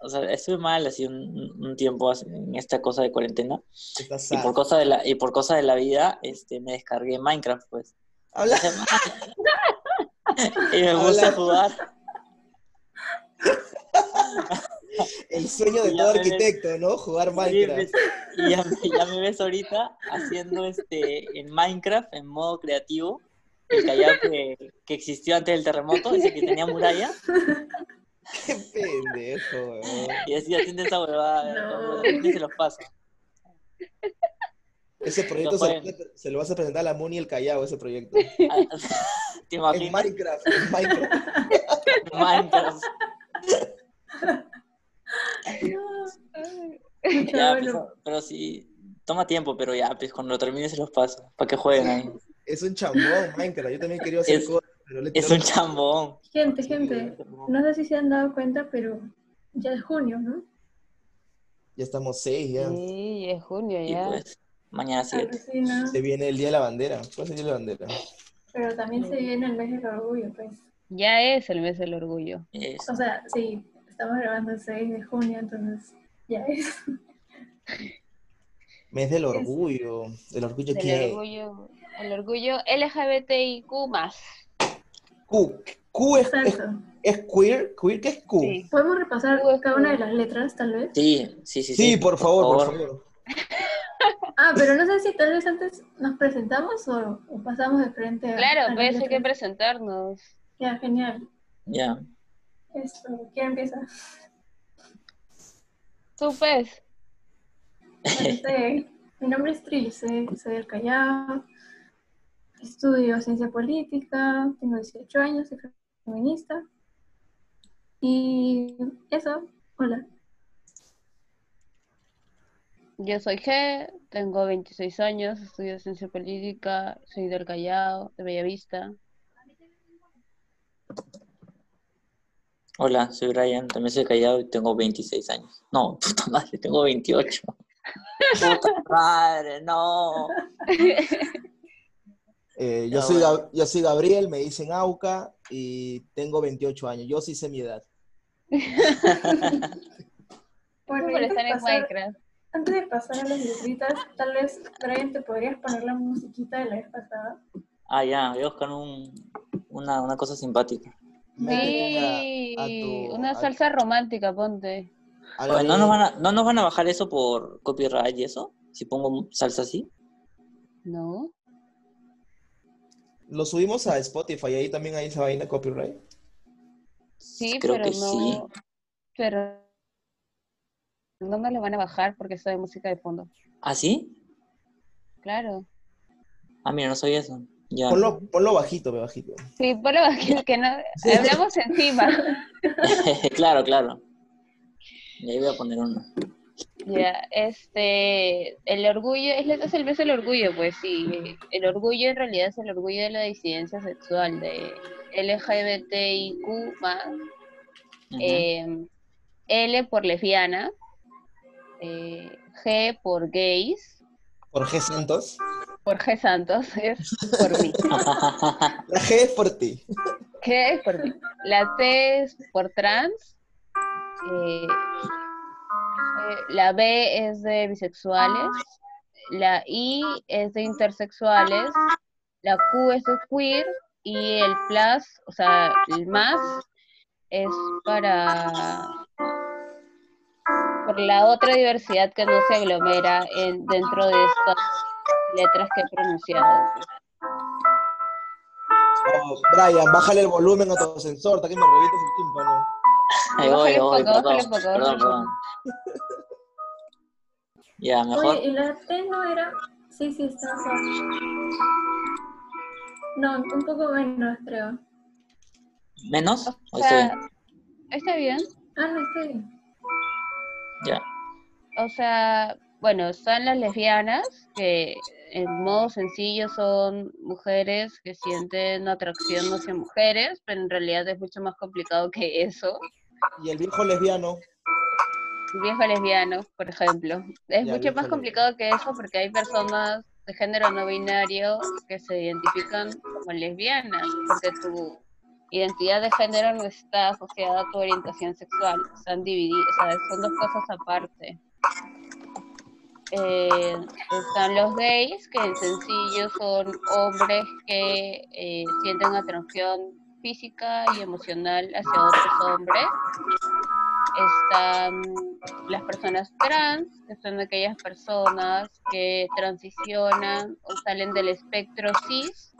O sea, estuve mal así un tiempo en esta cosa de cuarentena y por cosa de la vida me descargué Minecraft, pues. Hola. Y me gusta jugar. El sueño de todo arquitecto, ¿no? Jugar Minecraft. Y ya me ves ahorita haciendo en Minecraft, en modo creativo, el Callao que existió antes del terremoto, ese que tenía muralla. ¡Qué pendejo, weón! Y así haciendo esa huevada, y se los pasa. Ese proyecto se lo vas a presentar a la Muni y el Callao, ese proyecto. ¿Te imaginas? En Minecraft, en Minecraft. Minecraft. Ya, bueno. pero sí, toma tiempo, pero ya, pues cuando lo termine se los paso, para que jueguen ahí. Es un chambón, Minecraft, yo también quería hacer cosas, pero es un chambón. Gente, no sé si se han dado cuenta, pero ya es junio, ¿no? Ya estamos 6 ya. Sí, es junio ya. Y pues, mañana 7. Sí, ¿no? Se viene el Día de la Bandera, ¿cuál es el Día de la Bandera? Pero también se viene el Mes del Orgullo, pues. Ya es el Mes del Orgullo. Eso. O sea, sí, estamos grabando el 6 de junio, entonces... Ya es. Mes del orgullo. ¿El orgullo qué es? El orgullo LGBTIQ+. Q es queer. ¿Queer qué es Q? Sí. ¿Podemos repasar cada una de las letras, tal vez? Sí, por favor. Pero no sé si tal vez antes nos presentamos o pasamos de frente a... Claro, pues hay que presentarnos. Ya, genial. Ya. ¿Quién empieza? ¿Tú, pues? Mi nombre es Trilce, soy del Callao, estudio ciencia política, tengo 18 años, soy feminista, y eso, hola. Yo soy G, tengo 26 años, estudio ciencia política, soy del Callao, de Bellavista. Hola, soy Brian, también soy Callao y tengo 26 años. No, puta madre, tengo 28. Puta madre, no. Yo soy Gabriel, me dicen Auca y tengo 28 años. Yo sí sé mi edad. Bueno, antes de pasar a las letritas, tal vez, Brian, ¿te podrías poner la musiquita de la vez pasada? Ah, ya, voy a buscar una cosa simpática. Sí, una salsa romántica, ponte. ¿No nos van a bajar eso por copyright y eso? Si pongo salsa así. No. Lo subimos a Spotify, ahí también hay esa vaina copyright. Sí, creo que no, sí. Pero no nos lo van a bajar porque eso de música de fondo. ¿Ah, sí? Claro. Ah, mira, no soy eso. Ya. Ponlo bajito, bajito. Sí, ponlo bajito, que no... Sí. Hablamos encima. Claro. Y ahí voy a poner uno. Ya, el orgullo, es el mes del orgullo, pues sí. El orgullo en realidad es el orgullo de la disidencia sexual, de LGBTIQ+, L por lesbiana, G por gays. Jorge Santos. Jorge Santos es por mí. La G es por ti. G es por mí. La T es por trans. La B es de bisexuales. La I es de intersexuales. La Q es de queer. Y el plus, o sea, el más, es por la otra diversidad que no se aglomera dentro de estas letras que he pronunciado. Brian, bájale el volumen a tu sensor, está que me revientes el tímpano. Ahí voy, perdón. Ya, mejor. Oye, ¿y la T no era? Sí, está. No, un poco menos, creo. ¿Menos? O sea, ¿está bien? No, está bien. Ya. O sea... Bueno, están las lesbianas, que en modo sencillo son mujeres que sienten atracción hacia mujeres, pero en realidad es mucho más complicado que eso. Y el viejo lesbiano. El viejo lesbiano, por ejemplo. Es mucho más complicado que eso porque hay personas de género no binario que se identifican como lesbianas, porque tu identidad de género no está asociada a tu orientación sexual, están divididas, o sea, son dos cosas aparte. Están los gays, que en sencillo son hombres que sienten atracción física y emocional hacia otros hombres. Están las personas trans, que son aquellas personas que transicionan o salen del espectro cis,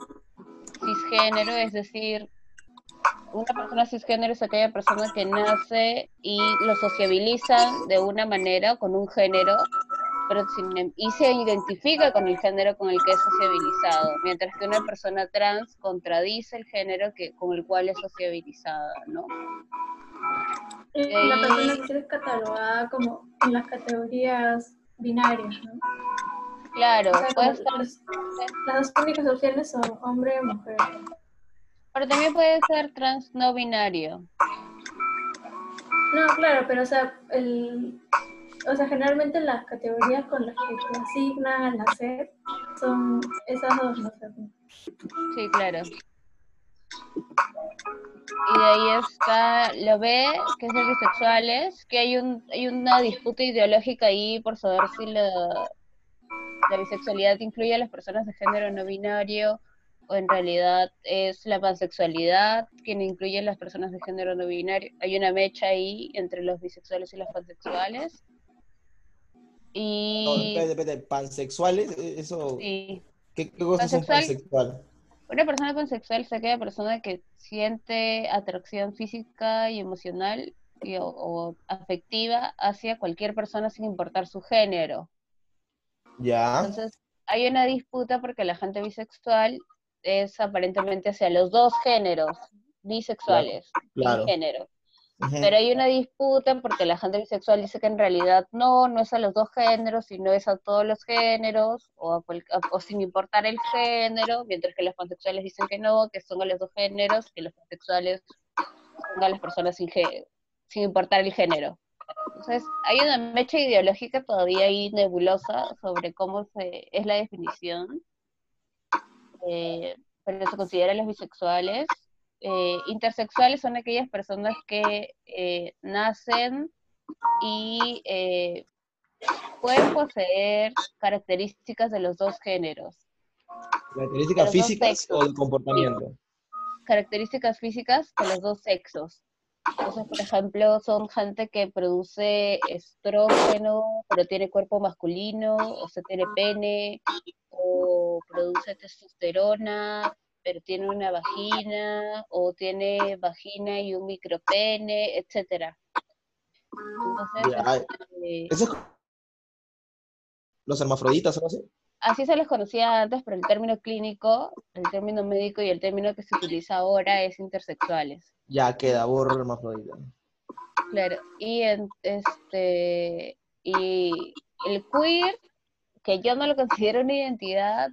cisgénero, es decir, una persona cisgénero es aquella persona que nace y lo sociabilizan de una manera, con un género, pero y se identifica con el género con el que es sociabilizado, mientras que una persona trans contradice el género con el cual es sociabilizada, ¿no? La persona que es catalogada como en las categorías binarias, ¿no? Claro, o sea, puede estar... Las dos únicas opciones son hombre y mujer. Pero también puede ser trans no binario. No, claro, pero o sea, generalmente las categorías con las que se asignan al nacer son esas dos, ¿no? Sí, claro. Y de ahí está lo B, que es de bisexuales, que hay una disputa ideológica ahí por saber si la bisexualidad incluye a las personas de género no binario, o en realidad es la pansexualidad quien incluye a las personas de género no binario. Hay una mecha ahí entre los bisexuales y los pansexuales. Y... No, espérate, ¿pansexuales? Eso... Sí. ¿Qué cosa es un pansexual? Una persona pansexual es aquella persona que siente atracción física y emocional o afectiva hacia cualquier persona sin importar su género. Ya. Entonces, hay una disputa porque la gente bisexual es aparentemente hacia los dos géneros bisexuales, claro. Género. Uh-huh. Pero hay una disputa porque la gente bisexual dice que en realidad no es a los dos géneros, sino es a todos los géneros, o sin importar el género, mientras que los pansexuales dicen que no, que son a los dos géneros, que los pansexuales son a las personas sin importar el género. Entonces, hay una mecha ideológica todavía ahí nebulosa sobre cómo es la definición. Pero se consideran los bisexuales. Intersexuales son aquellas personas que nacen y pueden poseer características de los dos géneros. ¿Características físicas o de comportamiento? Características físicas de los dos sexos. Entonces, por ejemplo, son gente que produce estrógeno, pero tiene cuerpo masculino, o se tiene pene, o produce testosterona, pero tiene una vagina, o tiene vagina y un micropene, etc. Entonces, ¿esos los hermafroditas o algo así? Así se les conocía antes, pero el término clínico, el término médico y el término que se utiliza ahora es intersexuales. Ya queda, borro el hermafrodita. Claro, y el queer, que yo no lo considero una identidad,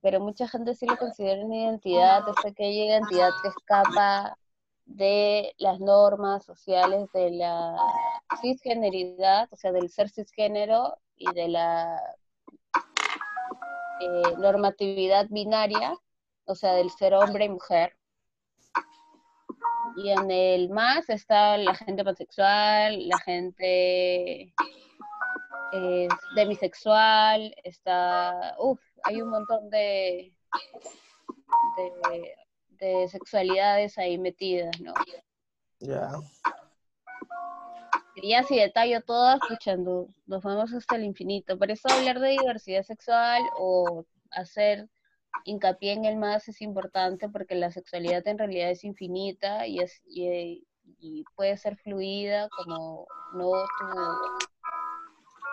pero mucha gente sí lo considera una identidad, es aquella identidad que escapa de las normas sociales de la cisgeneridad, o sea, del ser cisgénero y de la... normatividad binaria, o sea, del ser hombre y mujer. Y en el más está la gente pansexual, la gente demisexual, está... hay un montón de sexualidades ahí metidas, ¿no? Ya. Quería si detallo todas, escuchando, nos vamos hasta el infinito. Por eso hablar de diversidad sexual o hacer hincapié en el más es importante, porque la sexualidad en realidad es infinita y puede ser fluida como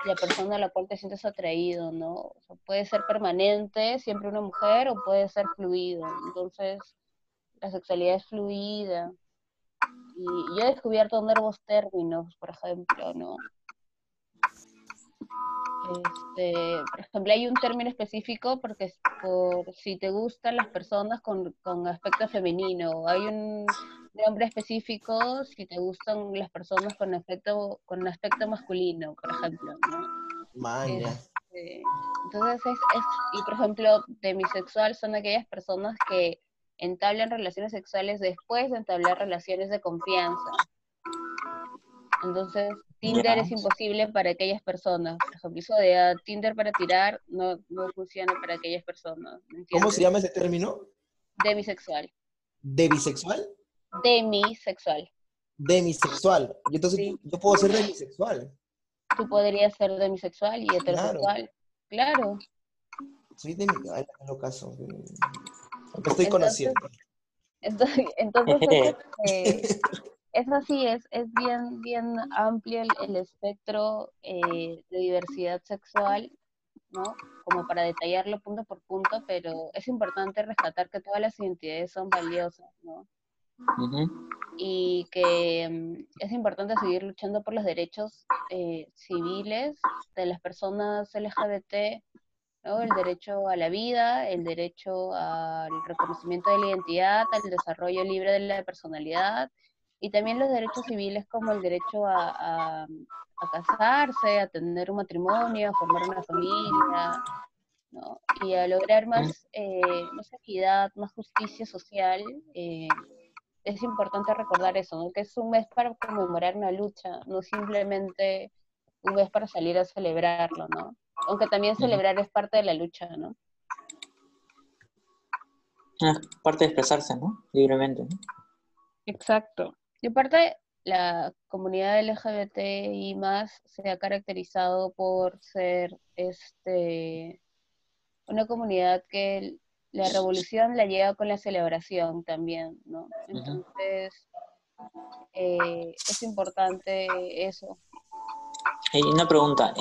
la persona a la cual te sientes atraído, ¿no? O sea, puede ser permanente, siempre una mujer, o puede ser fluido. Entonces, la sexualidad es fluida. Y yo he descubierto nuevos términos, por ejemplo, ¿no? Por ejemplo, hay un término específico por si te gustan las personas con aspecto femenino. Hay un nombre específico si te gustan las personas con aspecto masculino, por ejemplo, ¿no? Entonces, y por ejemplo, demisexual son aquellas personas que entablan relaciones sexuales después de entablar relaciones de confianza. Entonces, Tinder es imposible para aquellas personas. Por ejemplo, eso de Tinder para tirar no funciona para aquellas personas. ¿Entiendes? ¿Cómo se llama ese término? Demisexual. ¿Demisexual? Demisexual. Demisexual. Y entonces sí. Yo puedo ser demisexual. Tú podrías ser demisexual y heterosexual. Claro. Soy demisexual en lo caso. Lo estoy conociendo. Entonces es así, es bien amplio el espectro de diversidad sexual, ¿no? Como para detallarlo punto por punto, pero es importante rescatar que todas las identidades son valiosas, ¿no? Uh-huh. Y que es importante seguir luchando por los derechos civiles de las personas LGBT, ¿no? El derecho a la vida, el derecho al reconocimiento de la identidad, al desarrollo libre de la personalidad, y también los derechos civiles como el derecho a casarse, a tener un matrimonio, a formar una familia, ¿no? Y a lograr más equidad, más justicia social. Es importante recordar eso, ¿no? Que es un mes para conmemorar una lucha, no simplemente un mes para salir a celebrarlo, ¿no? Aunque también celebrar es parte de la lucha, ¿no? Es parte de expresarse, ¿no? Libremente, ¿no? Exacto. Y aparte, la comunidad LGBTI+ se ha caracterizado por ser una comunidad que la revolución la lleva con la celebración también, ¿no? Entonces, es importante eso. Hay una pregunta.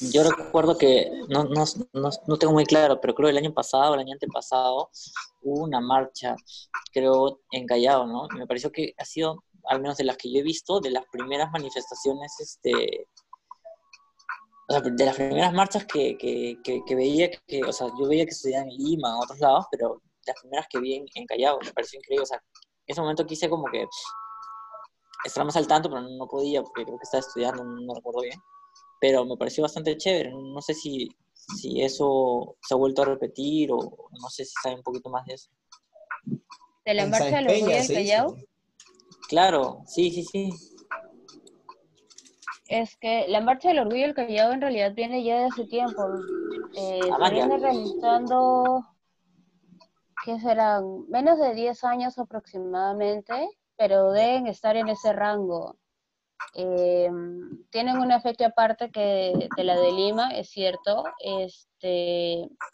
Yo recuerdo que, no tengo muy claro, pero creo que el año pasado, el año antepasado, hubo una marcha, creo, en Callao, ¿no? Me pareció que ha sido, al menos de las que yo he visto, de las primeras manifestaciones, o sea, de las primeras marchas que veía, o sea, yo veía que sucedían en Lima, en otros lados, pero las primeras que vi en Callao, me pareció increíble. O sea, en ese momento quise como que estar más al tanto, pero no podía, porque creo que estaba estudiando, no recuerdo bien. Pero me pareció bastante chévere. No sé si eso se ha vuelto a repetir o no sé si sabe un poquito más de eso. ¿De la marcha de los Bueyes del Callao? Claro, sí. Es que la marcha del orgullo del Callao en realidad viene ya de hace tiempo. Se viene realizando, ¿qué serán? Menos de 10 años aproximadamente, pero deben estar en ese rango. Tienen una fecha aparte que de la de Lima, es cierto.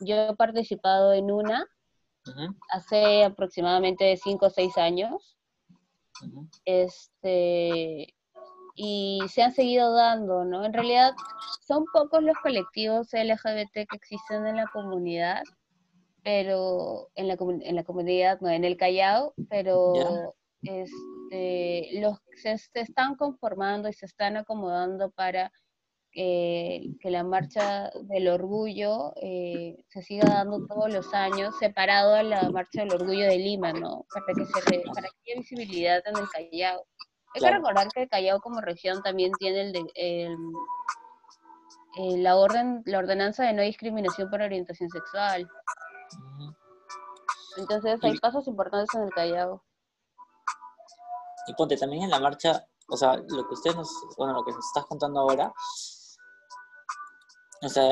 Yo he participado en una hace aproximadamente 5 o 6 años. Uh-huh. Y se han seguido dando, ¿no? En realidad son pocos los colectivos LGBT que existen en la comunidad, pero en la comunidad, no, en el Callao, pero los que se están conformando y se están acomodando para que la marcha del orgullo se siga dando todos los años, separado a la marcha del orgullo de Lima, ¿no? Para que haya visibilidad en el Callao. Hay que recordar que el Callao como región también tiene la ordenanza de no discriminación por orientación sexual. Entonces hay pasos importantes en el Callao. Y ponte también en la marcha, o sea, lo que nos estás contando ahora, o sea,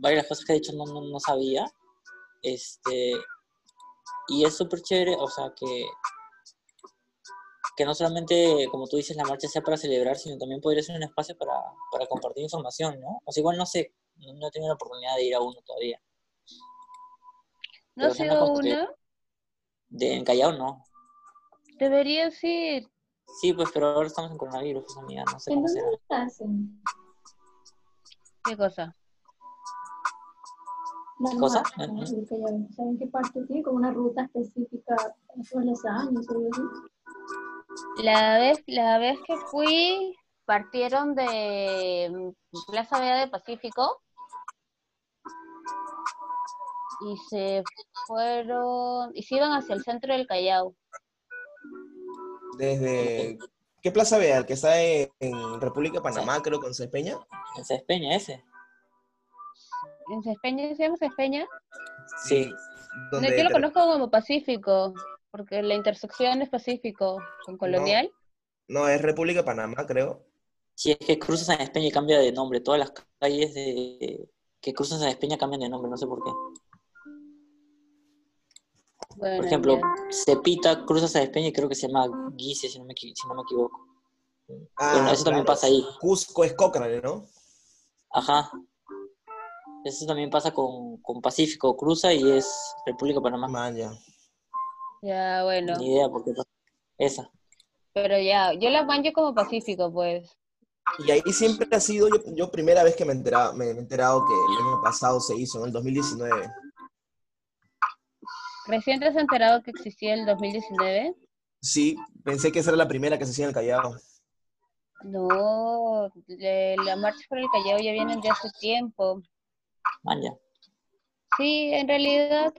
varias cosas que he dicho no sabía, y es súper chévere, o sea, que no solamente, como tú dices, la marcha sea para celebrar, sino también podría ser un espacio para compartir información, ¿no? O sea, igual no sé, no he tenido la oportunidad de ir a uno todavía. ¿No has ido a uno? En Callao no. Deberías ir. Sí, pues, pero ahora estamos en coronavirus, amiga. No sé cómo será. ¿Qué cosa? ¿Qué cosa? ¿Saben qué parte tiene? Como una ruta específica todos los años. La vez que fui, partieron de Plaza Vea de Pacífico y se iban hacia el centro del Callao. Desde ¿Qué plaza Vea? ¿El que está en República Panamá, sí, creo, con Cespeña? En Cespeña, ese. ¿En Cespeña? ¿Se llama Cespeña? Sí. No, yo lo conozco como Pacífico, porque la intersección es Pacífico con Colonial. No, es República Panamá, creo. Sí, es que cruza San Espeña y cambia de nombre. Todas las calles que cruzan San Espeña cambian de nombre, no sé por qué. Bueno, por ejemplo, ya. Cepita cruza San Espeña y creo que se llama Guise, si no me equivoco. Ah, bueno, eso claro, también pasa ahí. Cusco es Cochrane, ¿no? Ajá. Eso también pasa con Pacífico, cruza y es República Panamá. Man, ya, bueno. Ni idea por qué pasa esa. Pero ya, yo la manjo como Pacífico, pues. Y ahí siempre ha sido, yo primera vez que me he enterado que el año pasado se hizo, en el 2019. ¿Recién te has enterado que existía el 2019? Sí, pensé que esa era la primera que se hacía en el Callao. No, la marcha por el Callao ya viene desde hace tiempo. Vaya. Sí, en realidad,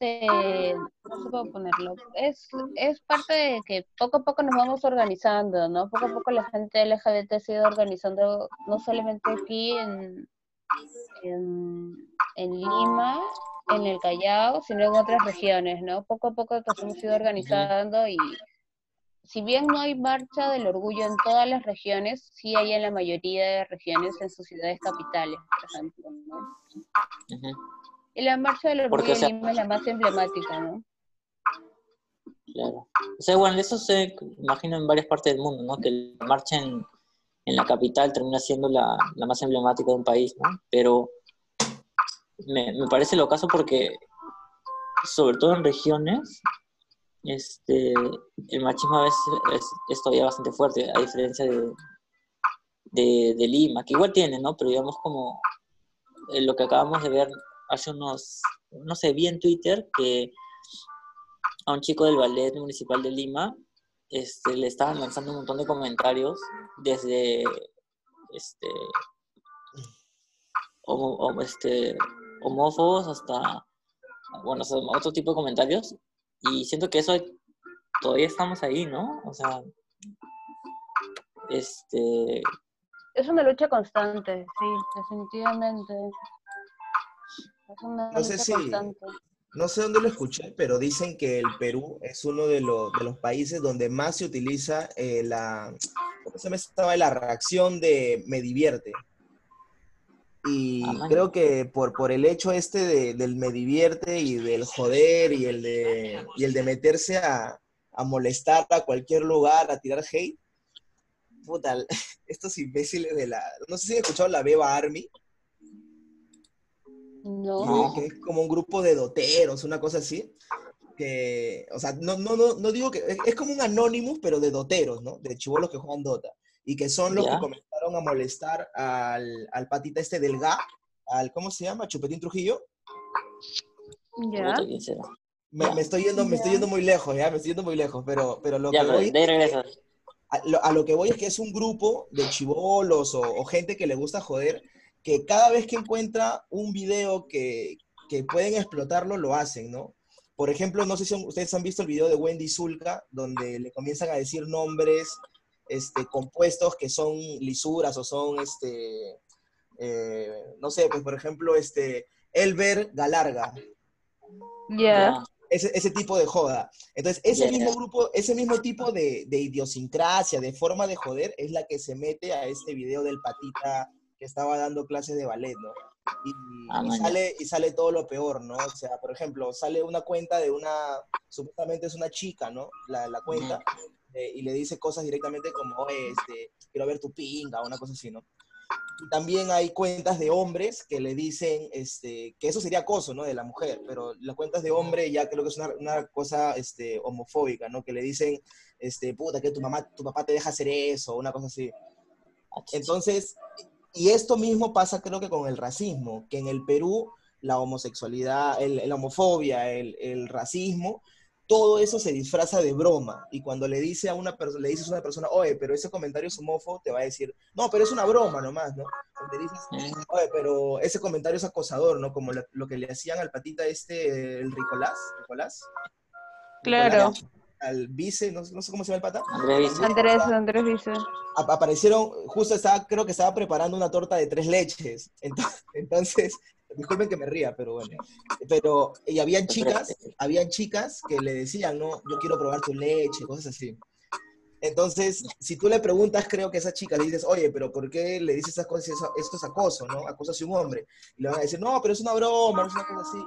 no sé cómo ponerlo, es parte de que poco a poco nos vamos organizando, ¿no? Poco a poco la gente LGBT se ha ido organizando, no solamente aquí en Lima, en el Callao, sino en otras regiones, ¿no? Poco a poco nos hemos ido organizando y si bien no hay marcha del orgullo en todas las regiones, sí hay en la mayoría de regiones en sus ciudades capitales, por ejemplo, ¿no? Uh-huh. Y la marcha del orgullo de Lima es la más emblemática, ¿no? Claro. O sea, bueno, eso se imagina en varias partes del mundo, ¿no? Que la marcha en la capital termina siendo la más emblemática de un país, ¿no? Pero me parece el ocaso porque, sobre todo en regiones, el machismo a veces es todavía bastante fuerte, a diferencia de Lima, que igual tiene, ¿no? Pero digamos como lo que acabamos de ver hace unos, no sé, vi en Twitter que a un chico del Ballet Municipal de Lima le estaban lanzando un montón de comentarios desde homófobos hasta, bueno, otro tipo de comentarios, y siento que eso todavía estamos ahí, ¿no? O sea, es una lucha constante, sí, definitivamente. No sé dónde lo escuché, pero dicen que el Perú es uno de los países donde más se utiliza la reacción de me divierte. Y creo que por el hecho del me divierte y del joder y el de meterse a molestar a cualquier lugar, a tirar hate, puta, estos imbéciles no sé si han escuchado la Beba Army. No. Que es como un grupo de doteros, una cosa así. Que, o sea, no digo que... Es como un Anonymous, pero de doteros, ¿no? De chibolos que juegan Dota. Y que son los que comenzaron a molestar al patita Delgado, ¿cómo se llama? Chupetín Trujillo. Ya. Me estoy yendo muy lejos, ¿ya? Me estoy yendo muy lejos, pero lo que voy... A lo que voy es que es un grupo de chibolos o gente que le gusta joder, que cada vez que encuentra un video que pueden explotarlo, lo hacen, ¿no? Por ejemplo, no sé si ustedes han visto el video de Wendy Zulka, donde le comienzan a decir nombres compuestos que son lisuras o son, no sé, pues por ejemplo, Elber Galarga. Yeah. Ese tipo de joda. Entonces, mismo grupo, ese mismo tipo de idiosincrasia, de forma de joder, es la que se mete a este video del patita que estaba dando clases de ballet, ¿no? Y sale todo lo peor, ¿no? O sea, por ejemplo, sale una cuenta de una... Supuestamente es una chica, ¿no? La cuenta. Y le dice cosas directamente como, oye, quiero ver tu pinga, o una cosa así, ¿no? Y también hay cuentas de hombres que le dicen, que eso sería acoso, ¿no? De la mujer, pero las cuentas de hombre ya creo que es una cosa, homofóbica, ¿no? Que le dicen, puta, que tu papá te deja hacer eso, una cosa así. Entonces... Y esto mismo pasa creo que con el racismo, que en el Perú la homosexualidad, la homofobia, el racismo, todo eso se disfraza de broma. Y cuando le dices a una persona, oye, pero ese comentario es homófobo, te va a decir, no, pero es una broma nomás, ¿no? Le dices, oye, pero ese comentario es acosador, ¿no? Como lo que le hacían al patita el Ricolás. Claro. Al Vice, no sé cómo se llama el pata. Andrés Vice. Aparecieron, justo creo que estaba preparando una torta de 3 leches. Entonces, disculpen que me ría, pero bueno. Pero, y habían chicas que le decían, no, yo quiero probar tu leche, cosas así. Entonces, si tú le preguntas, creo que a esa chica le dices, oye, pero ¿por qué le dices esas cosas? Esto es acoso, ¿no? Acoso hacia un hombre. Y le van a decir, no, pero es una broma, no es una cosa así.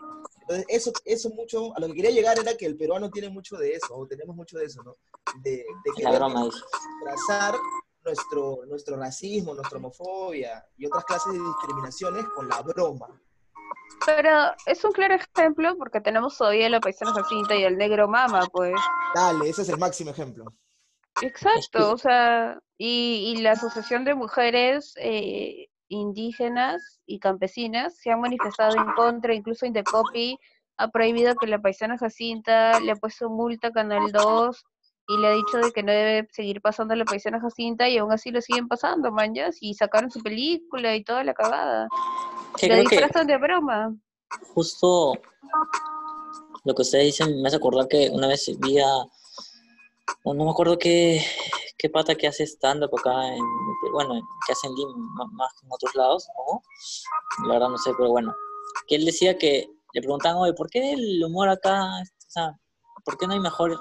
Entonces, eso mucho, a lo que quería llegar era que el peruano tiene mucho de eso, o tenemos mucho de eso, ¿no? De que trazar nuestro racismo, nuestra homofobia y otras clases de discriminaciones con la broma. Pero es un claro ejemplo porque tenemos hoy a la Paisana Jacinta y al Negro Mama, pues. Dale, ese es el máximo ejemplo. Exacto, o sea, y la Asociación de Mujeres Indígenas y Campesinas se han manifestado en contra, incluso Indecopi ha prohibido que la Paisana Jacinta, le ha puesto multa a Canal 2 y le ha dicho de que no debe seguir pasando a la Paisana Jacinta y aún así lo siguen pasando, manjas, y sacaron su película y toda la cagada. Sí, lo disfrazan de broma. Justo lo que ustedes dicen me hace acordar que una vez vi a... No me acuerdo qué pata que hace stand-up acá en... Bueno, que hace en Lima, más que en otros lados, ¿no? La verdad no sé, pero bueno. Que él decía que... Le preguntaban, oye, ¿por qué el humor acá? O sea, ¿por qué no hay mejor...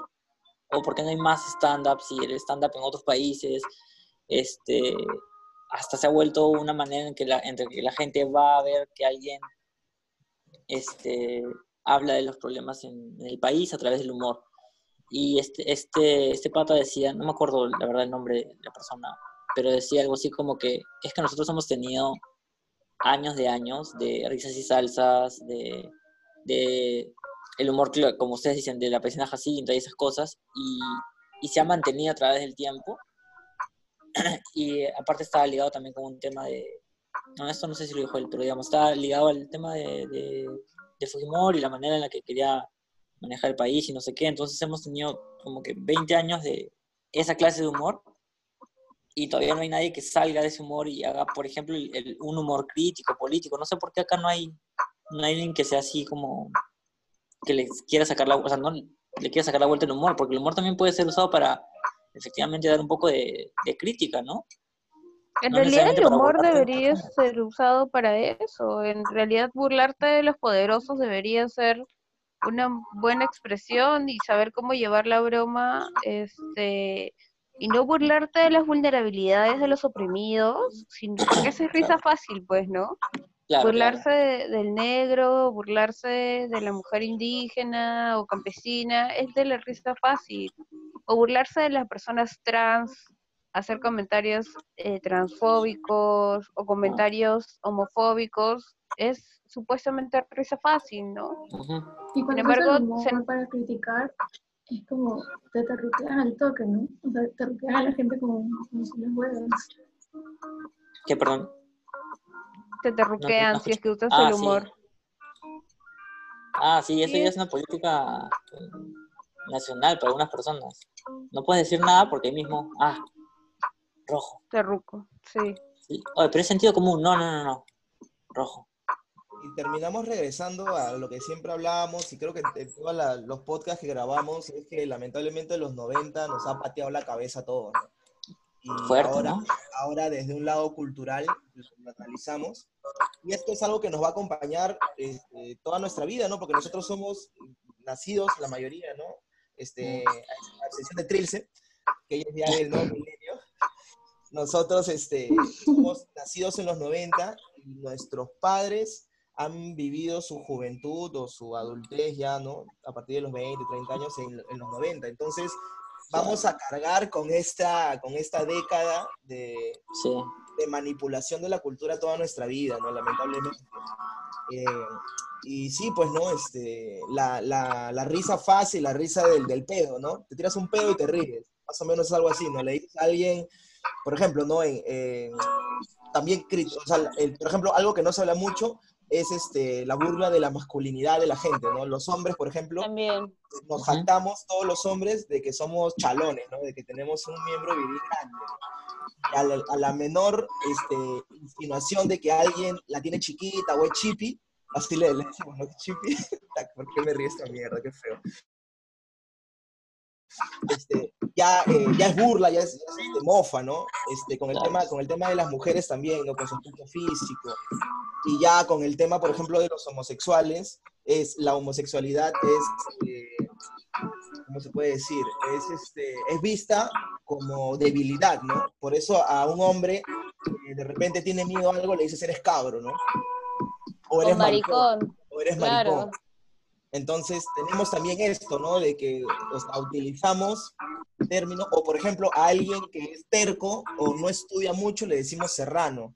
o por qué no hay más stand-up? Si el stand-up en otros países... hasta se ha vuelto una manera en que la gente va a ver que alguien... habla de los problemas en el país a través del humor. Y este pata decía, no me acuerdo la verdad el nombre de la persona, pero decía algo así como que es que nosotros hemos tenido años de risas y salsas, de el humor, como ustedes dicen, de la Paisana Jacinta y esas cosas, y se ha mantenido a través del tiempo. Y aparte estaba ligado también con un tema de, no, esto no sé si lo dijo él, pero digamos, estaba ligado al tema de Fujimori y la manera en la que quería manejar el país y no sé qué. Entonces hemos tenido como que 20 años de esa clase de humor y todavía no hay nadie que salga de ese humor y haga, por ejemplo, un humor crítico, político. No sé por qué acá no hay alguien que sea así como que le quiera sacar la, o sea, no le quiera sacar la vuelta al humor, porque el humor también puede ser usado para efectivamente dar un poco de crítica, ¿no? En realidad el humor debería ser usado para eso. En realidad burlarte de los poderosos debería ser una buena expresión y saber cómo llevar la broma, y no burlarte de las vulnerabilidades de los oprimidos, sino porque esa es risa fácil, pues, ¿no? Claro, burlarse del negro, burlarse de la mujer indígena o campesina, es de la risa fácil. O burlarse de las personas trans, hacer comentarios transfóbicos o comentarios homofóbicos, es supuestamente risa fácil, ¿no? Uh-huh. Y cuando para criticar, es como te terruquean al toque, ¿no? O sea, te terruquean a la gente como si las huevas. ¿Qué, perdón? Te terruquean, no, si es que usas el humor. Sí. Ah, sí, eso ya es una política nacional para algunas personas. No puedes decir nada porque ahí mismo, rojo. Terruco, sí. Oye, pero es sentido común, no, rojo. Y terminamos regresando a lo que siempre hablábamos, y creo que en todos los podcasts que grabamos, es que lamentablemente los 90 nos ha pateado la cabeza todo, ¿no? Y fuerte, ahora desde un lado cultural lo analizamos, y esto es algo que nos va a acompañar toda nuestra vida, ¿no? Porque nosotros somos nacidos, la mayoría, ¿no? A excepción de Trilce, que ella es ya del nuevo milenio. Nosotros somos nacidos en los 90, y nuestros padres han vivido su juventud o su adultez ya, ¿no? A partir de los 20, 30 años en los 90. Entonces, vamos a cargar con esta década de manipulación de la cultura toda nuestra vida, ¿no? Lamentablemente. Y sí, pues, ¿no? La risa fácil, la risa del pedo, ¿no? Te tiras un pedo y te ríes. Más o menos es algo así, ¿no? Le dices a alguien, por ejemplo, ¿no? También, o sea, por ejemplo, algo que no se habla mucho es la burla de la masculinidad de la gente, ¿no? Los hombres, por ejemplo, también nos jactamos todos los hombres de que somos chalones, ¿no? De que tenemos un miembro viril grande. A la menor insinuación de que alguien la tiene chiquita o es chipi, así le decimos, ¿no? Chipi, ¿por qué me ríes esta mierda? Qué feo. ya es burla, ya es mofa, ¿no? Con el tema de las mujeres también, ¿no? Con su aspecto físico. Y ya con el tema, por ejemplo, de los homosexuales, la homosexualidad es, ¿cómo se puede decir? Es vista como debilidad, ¿no? Por eso a un hombre que de repente tiene miedo a algo le dices, eres cabro, ¿no? O eres maricón. O eres maricón. Claro. Entonces, tenemos también esto, ¿no? De que, o sea, utilizamos términos, o por ejemplo, a alguien que es terco o no estudia mucho le decimos serrano.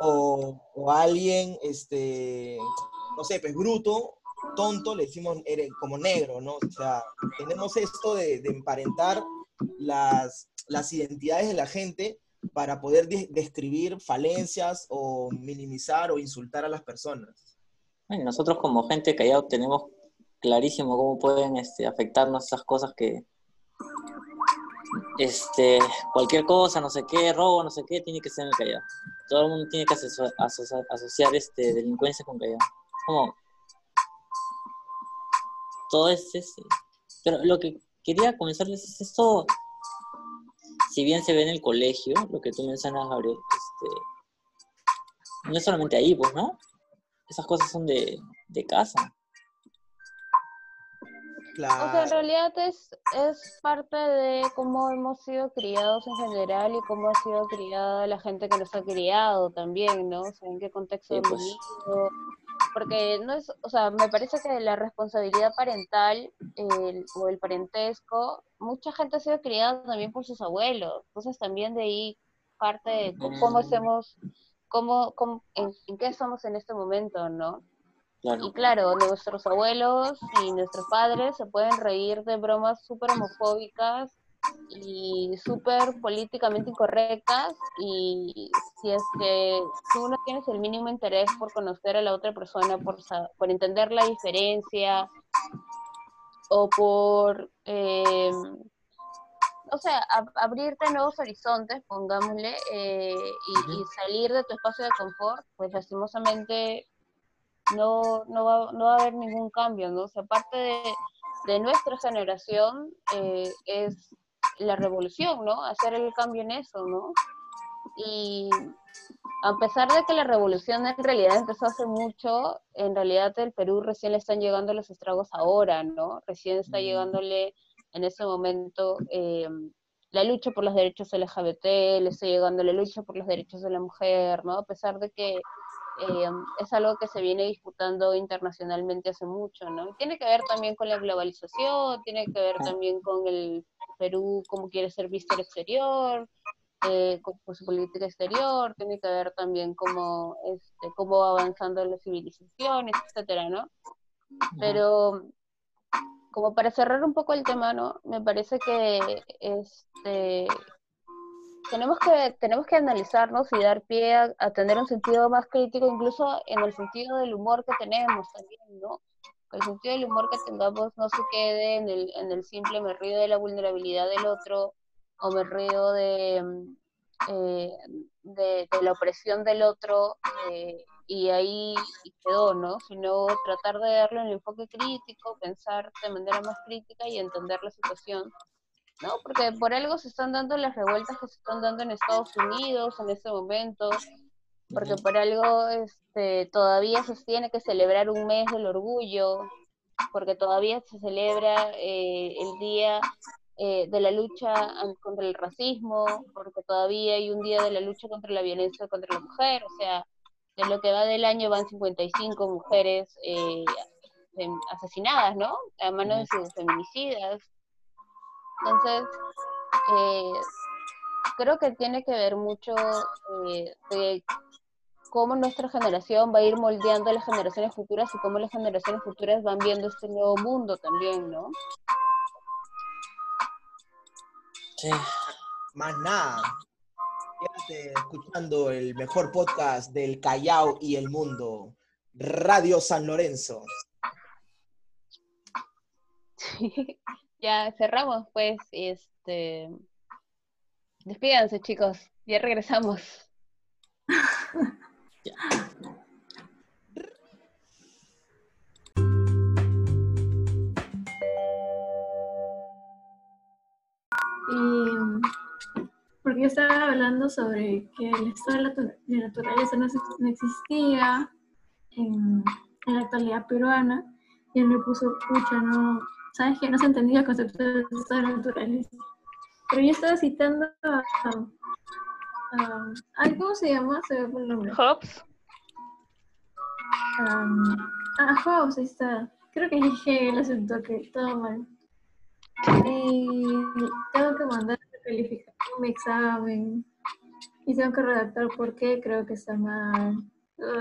O a alguien, no sé, pues bruto, tonto, le decimos como negro, ¿no? O sea, tenemos esto de emparentar las identidades de la gente para poder describir falencias o minimizar o insultar a las personas. Bueno, nosotros como gente de Callao tenemos clarísimo cómo pueden afectarnos esas cosas que... cualquier cosa, no sé qué, robo, no sé qué, tiene que ser en el Callao. Todo el mundo tiene que asociar delincuencia con Callao. Como... todo es ese. Pero lo que quería comenzarles es esto... Si bien se ve en el colegio, lo que tú mencionas, Gabriel, no es solamente ahí, pues, ¿no? Esas cosas son de casa. Claro. O sea, en realidad es parte de cómo hemos sido criados en general y cómo ha sido criada la gente que nos ha criado también, ¿no? O sea, en qué contexto hemos vivido. Porque no es, o sea, me parece que la responsabilidad parental o el parentesco, mucha gente ha sido criada también por sus abuelos. Entonces también de ahí parte de cómo hacemos... ¿en qué estamos en este momento, no? Claro. Y claro, nuestros abuelos y nuestros padres se pueden reír de bromas súper homofóbicas y súper políticamente incorrectas, y si es que tú no tienes el mínimo interés por conocer a la otra persona, por entender la diferencia, o por... o sea, abrirte nuevos horizontes, pongámosle, y salir de tu espacio de confort, pues lastimosamente no va a haber ningún cambio, ¿no? O sea, parte de nuestra generación es la revolución, ¿no? Hacer el cambio en eso, ¿no? Y a pesar de que la revolución en realidad empezó hace mucho, en realidad el Perú recién le están llegando los estragos ahora, ¿no? Recién está llegándole... en ese momento la lucha por los derechos LGBT, le está llegando la lucha por los derechos de la mujer, ¿no? A pesar de que es algo que se viene disputando internacionalmente hace mucho, ¿no? Tiene que ver también con la globalización, tiene que ver también con el Perú, cómo quiere ser visto al exterior, con su política exterior, tiene que ver también cómo va avanzando las civilizaciones, etcétera, ¿no? Pero... como para cerrar un poco el tema, ¿no? Me parece que tenemos que analizarnos y dar pie a tener un sentido más crítico, incluso en el sentido del humor que tenemos también, ¿no? Que el sentido del humor que tengamos no se quede en el simple me río de la vulnerabilidad del otro, o me río de la opresión del otro, y ahí quedó, ¿no? Sino tratar de darle un enfoque crítico, pensar de manera más crítica y entender la situación, ¿no? Porque por algo se están dando las revueltas que se están dando en Estados Unidos en este momento, porque por algo todavía se tiene que celebrar un mes del orgullo, porque todavía se celebra el día de la lucha contra el racismo, porque todavía hay un día de la lucha contra la violencia contra la mujer, o sea, de lo que va del año van 55 mujeres asesinadas, ¿no? A mano de sus feminicidas. Entonces, creo que tiene que ver mucho de cómo nuestra generación va a ir moldeando a las generaciones futuras y cómo las generaciones futuras van viendo este nuevo mundo también, ¿no? Sí. Más nada. Escuchando el mejor podcast del Callao y el mundo, Radio San Lorenzo. Ya cerramos, pues, despídanse, chicos, ya regresamos. Ya. Y porque yo estaba hablando sobre que el estado de naturaleza no existía en la actualidad peruana, y él me puso, pucha, no, ¿sabes qué? No se entendía el concepto del estado de naturaleza. Pero yo estaba citando a ¿cómo se llama? Se ve por el nombre. Hobbes. Hobbes, ahí está. Creo que dije el asunto que todo mal. Y tengo que mandar a calificar mi examen. Y tengo que redactar por qué creo que está mal.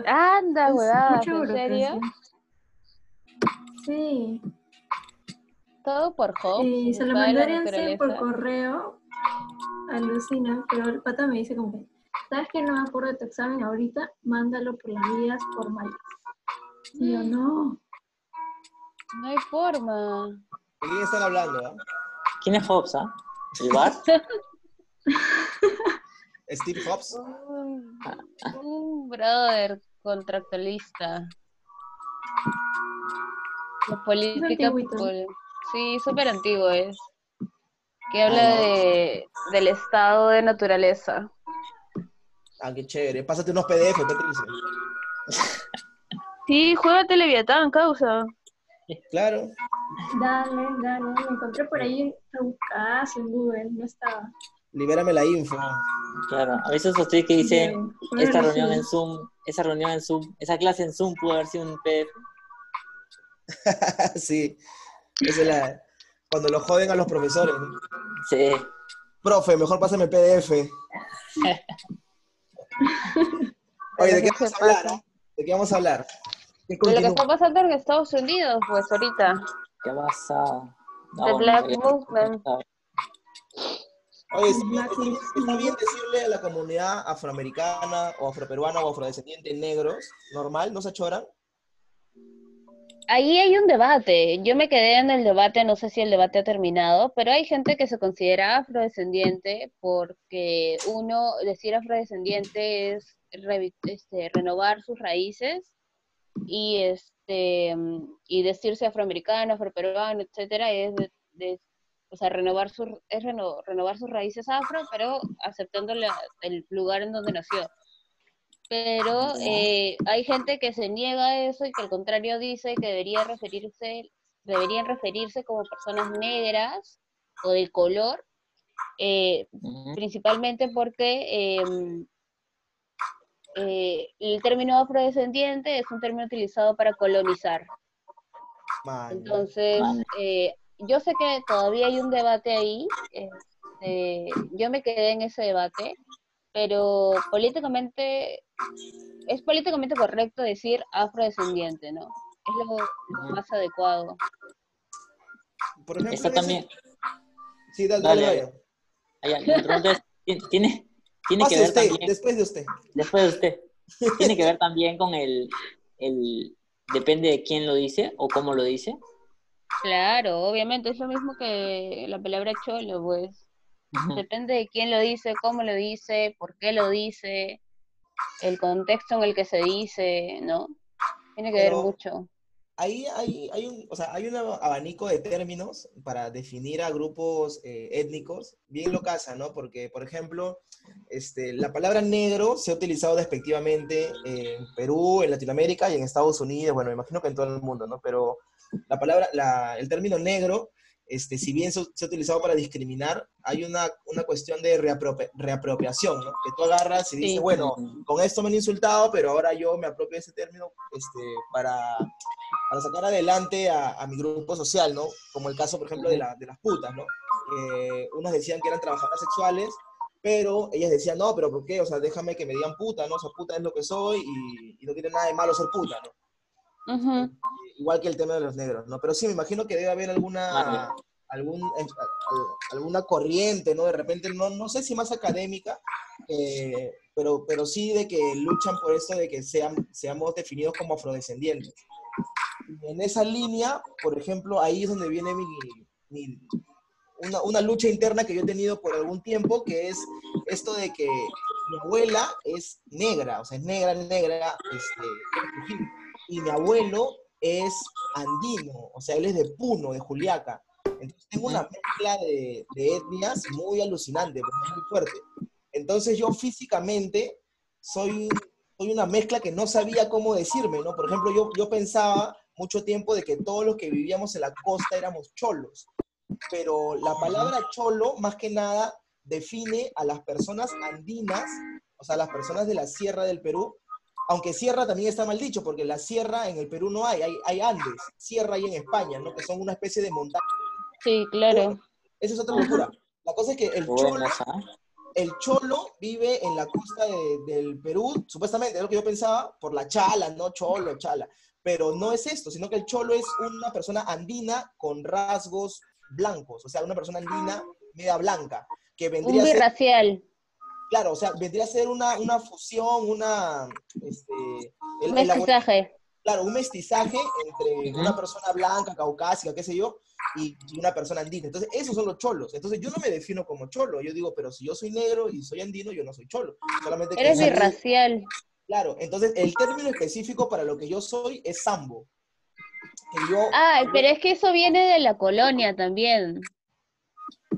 Anda, huevada, ¿en serio? Sí. Todo por Hobbes. Y se lo mandarían por correo. Alucina, pero el pata me dice como que, ¿sabes que no me acuerdo de tu examen ahorita? Mándalo por las vías formales. Y yo, no. No hay forma. ¿De quién están hablando? ¿Quién es Hobbes, ah? ¿El bar? ¿Steve Hobbes? Un brother contractualista. La política... Sí, súper antiguo es. Que habla del estado de naturaleza. Ah, qué chévere. Pásate unos PDF, Patricia. Sí, juégate Leviatán, causa. Claro. Dale, dale. Me encontré por ahí un caso en Google, no estaba. Libérame la info. Claro, a veces los tweets que dicen, bien, esta reunión en Zoom, esa reunión en Zoom, esa clase en Zoom pudo haber sido un PDF. Sí. Esa es la... Cuando lo joden a los profesores. Sí. Profe, mejor pásame PDF. Oye, ¿de qué vamos a hablar? ¿De qué vamos a hablar? De lo que está pasando en Estados Unidos, pues, ahorita. ¿Qué pasa? The Black Movement. Oye, ¿está bien decirle a la comunidad afroamericana, o afroperuana, o afrodescendiente, negros, normal? ¿No se achoran? Ahí hay un debate, yo me quedé en el debate, no sé si el debate ha terminado, pero hay gente que se considera afrodescendiente porque uno, decir afrodescendiente es renovar sus raíces y decirse afroamericano, afroperuano, etcétera, es renovar sus raíces afro, pero aceptando el lugar en donde nació. Pero hay gente que se niega a eso y que al contrario dice que deberían referirse como personas negras o de color, principalmente porque el término afrodescendiente es un término utilizado para colonizar. Entonces, yo sé que todavía hay un debate ahí, yo me quedé en ese debate, pero políticamente, es políticamente correcto decir afrodescendiente, ¿no? Es lo más adecuado. Por ejemplo, eso también. Sí, dale. La pregunta es, tiene que ver usted, también... Después de usted. ¿Tiene que ver también con el... depende de quién lo dice o cómo lo dice? Claro, obviamente, es lo mismo que la palabra cholo, pues. Depende de quién lo dice, cómo lo dice, por qué lo dice, el contexto en el que se dice, ¿no? Tiene que ver mucho. Hay un abanico de términos para definir a grupos étnicos, bien lo casa, ¿no? Porque, por ejemplo, la palabra negro se ha utilizado despectivamente en Perú, en Latinoamérica y en Estados Unidos, bueno, me imagino que en todo el mundo, ¿no? Pero la palabra, el término negro, si bien se ha utilizado para discriminar, hay una cuestión de reapropiación, ¿no? Que tú agarras y dices, bueno, con esto me han insultado, pero ahora yo me apropio de ese término para sacar adelante a mi grupo social, ¿no? Como el caso, por ejemplo, de las putas, ¿no? Unas decían que eran trabajadoras sexuales, pero ellas decían, no, pero ¿por qué? O sea, déjame que me digan puta, ¿no? O sea, puta es lo que soy y no tiene nada de malo ser puta, ¿no? Uh-huh. Igual que el tema de los negros, ¿no? Pero sí, me imagino que debe haber alguna corriente, ¿no? De repente, no sé si más académica, pero sí de que luchan por esto de que seamos definidos como afrodescendientes. En esa línea, por ejemplo, ahí es donde viene una lucha interna que yo he tenido por algún tiempo, que es esto de que mi abuela es negra, o sea, es negra, y mi abuelo es andino, o sea, él es de Puno, de Juliaca. Entonces tengo una mezcla de etnias muy alucinante, muy fuerte. Entonces yo físicamente soy una mezcla que no sabía cómo decirme, ¿no? Por ejemplo, yo pensaba mucho tiempo de que todos los que vivíamos en la costa éramos cholos, pero la palabra cholo más que nada define a las personas andinas, o sea, las personas de la sierra del Perú, aunque sierra también está mal dicho, porque la sierra en el Perú no hay, hay Andes, sierra hay en España, ¿no? Que son una especie de montaña. Sí, claro. Bueno, esa es otra locura. La cosa es que el cholo vive en la costa del Perú, supuestamente, es lo que yo pensaba, por la chala, ¿no? Cholo, chala. Pero no es esto, sino que el cholo es una persona andina con rasgos blancos, o sea, una persona andina media blanca, que vendría a ser... birracial. Claro, o sea, vendría a ser una fusión, un mestizaje. Claro, un mestizaje entre una persona blanca, caucásica, qué sé yo, y una persona andina. Entonces, esos son los cholos. Entonces, yo no me defino como cholo. Yo digo, pero si yo soy negro y soy andino, yo no soy cholo. Solamente eres birracial. Claro, entonces, el término específico para lo que yo soy es sambo. Pero es que eso viene de la colonia también.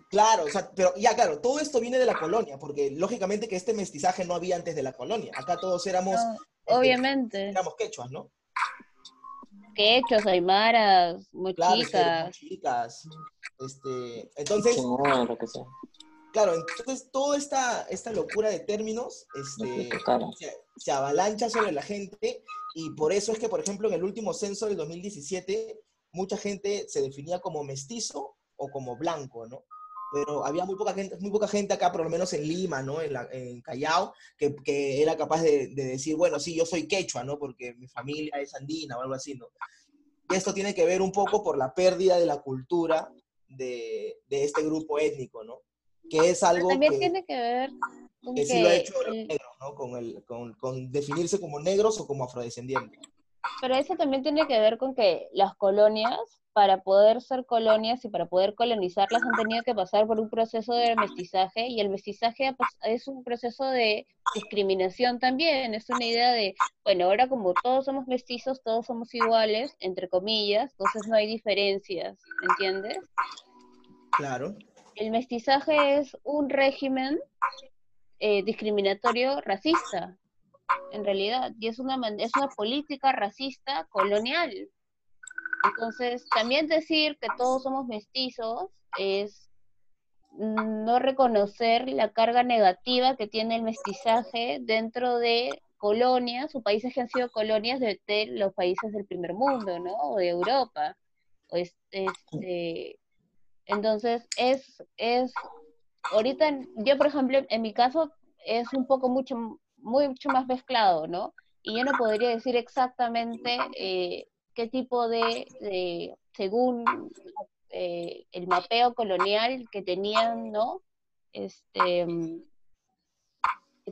Claro, o sea, pero ya claro, todo esto viene de la colonia, porque lógicamente que este mestizaje no había antes de la colonia. Acá todos éramos... No, obviamente. Éramos quechuas, ¿no? Quechos, aymaras, mochicas. Claro, mochicas. Entonces... No, lo que sea. Claro, entonces toda esta locura de términos se avalancha sobre la gente, y por eso es que, por ejemplo, en el último censo del 2017, mucha gente se definía como mestizo o como blanco, ¿no? Pero había muy poca gente acá, por lo menos en Lima, ¿no? En Callao, que era capaz de decir, bueno, sí, yo soy quechua, ¿no? Porque mi familia es andina o algo así, ¿no? Y esto tiene que ver un poco por la pérdida de la cultura de este grupo étnico, ¿no? Que es algo también que... tiene que ver con que sí lo ha hecho los negros, ¿no? Con definirse como negros o como afrodescendientes. Pero eso también tiene que ver con que las colonias, para poder ser colonias y para poder colonizarlas, han tenido que pasar por un proceso de mestizaje, y el mestizaje es un proceso de discriminación también, es una idea de, bueno, ahora como todos somos mestizos, todos somos iguales, entre comillas, entonces no hay diferencias, ¿entiendes? Claro. El mestizaje es un régimen discriminatorio racista, en realidad, y es una política racista colonial. Entonces, también decir que todos somos mestizos es no reconocer la carga negativa que tiene el mestizaje dentro de colonias o países que han sido colonias de los países del primer mundo, ¿no? O de Europa. Entonces, ahorita, yo por ejemplo, en mi caso, es un poco mucho más mezclado, ¿no? Y yo no podría decir exactamente qué tipo de según el mapeo colonial que tenían, ¿no? Que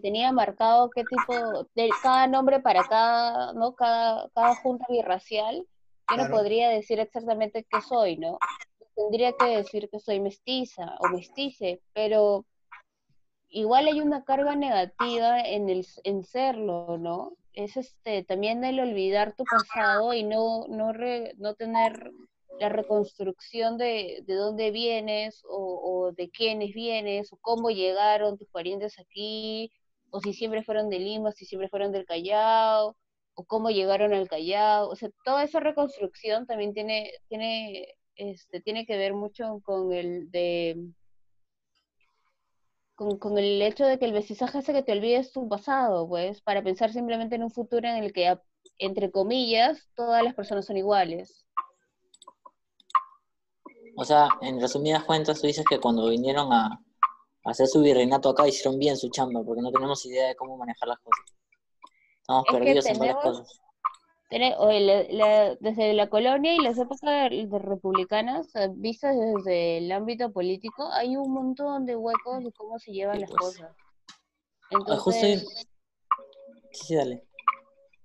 tenía marcado qué tipo, de cada nombre para cada, ¿no? Cada junta birracial, yo claro. No podría decir exactamente qué soy, ¿no? Tendría que decir que soy mestiza o mestice, pero igual hay una carga negativa en serlo, ¿no? Es también el olvidar tu pasado y no tener la reconstrucción de dónde vienes o de quiénes vienes o cómo llegaron tus parientes aquí, o si siempre fueron de Lima, si siempre fueron del Callao, o cómo llegaron al Callao. O sea, toda esa reconstrucción también tiene que ver mucho con el hecho de que el mestizaje hace que te olvides tu pasado, pues, para pensar simplemente en un futuro en el que, entre comillas, todas las personas son iguales. O sea, en resumidas cuentas, tú dices que cuando vinieron a hacer su virreinato acá, hicieron bien su chamba, porque no tenemos idea de cómo manejar las cosas. Estamos perdidos en varias cosas. Desde la colonia y las épocas republicanas, vistas desde el ámbito político, hay un montón de huecos de cómo se llevan las cosas. Entonces, sí, dale.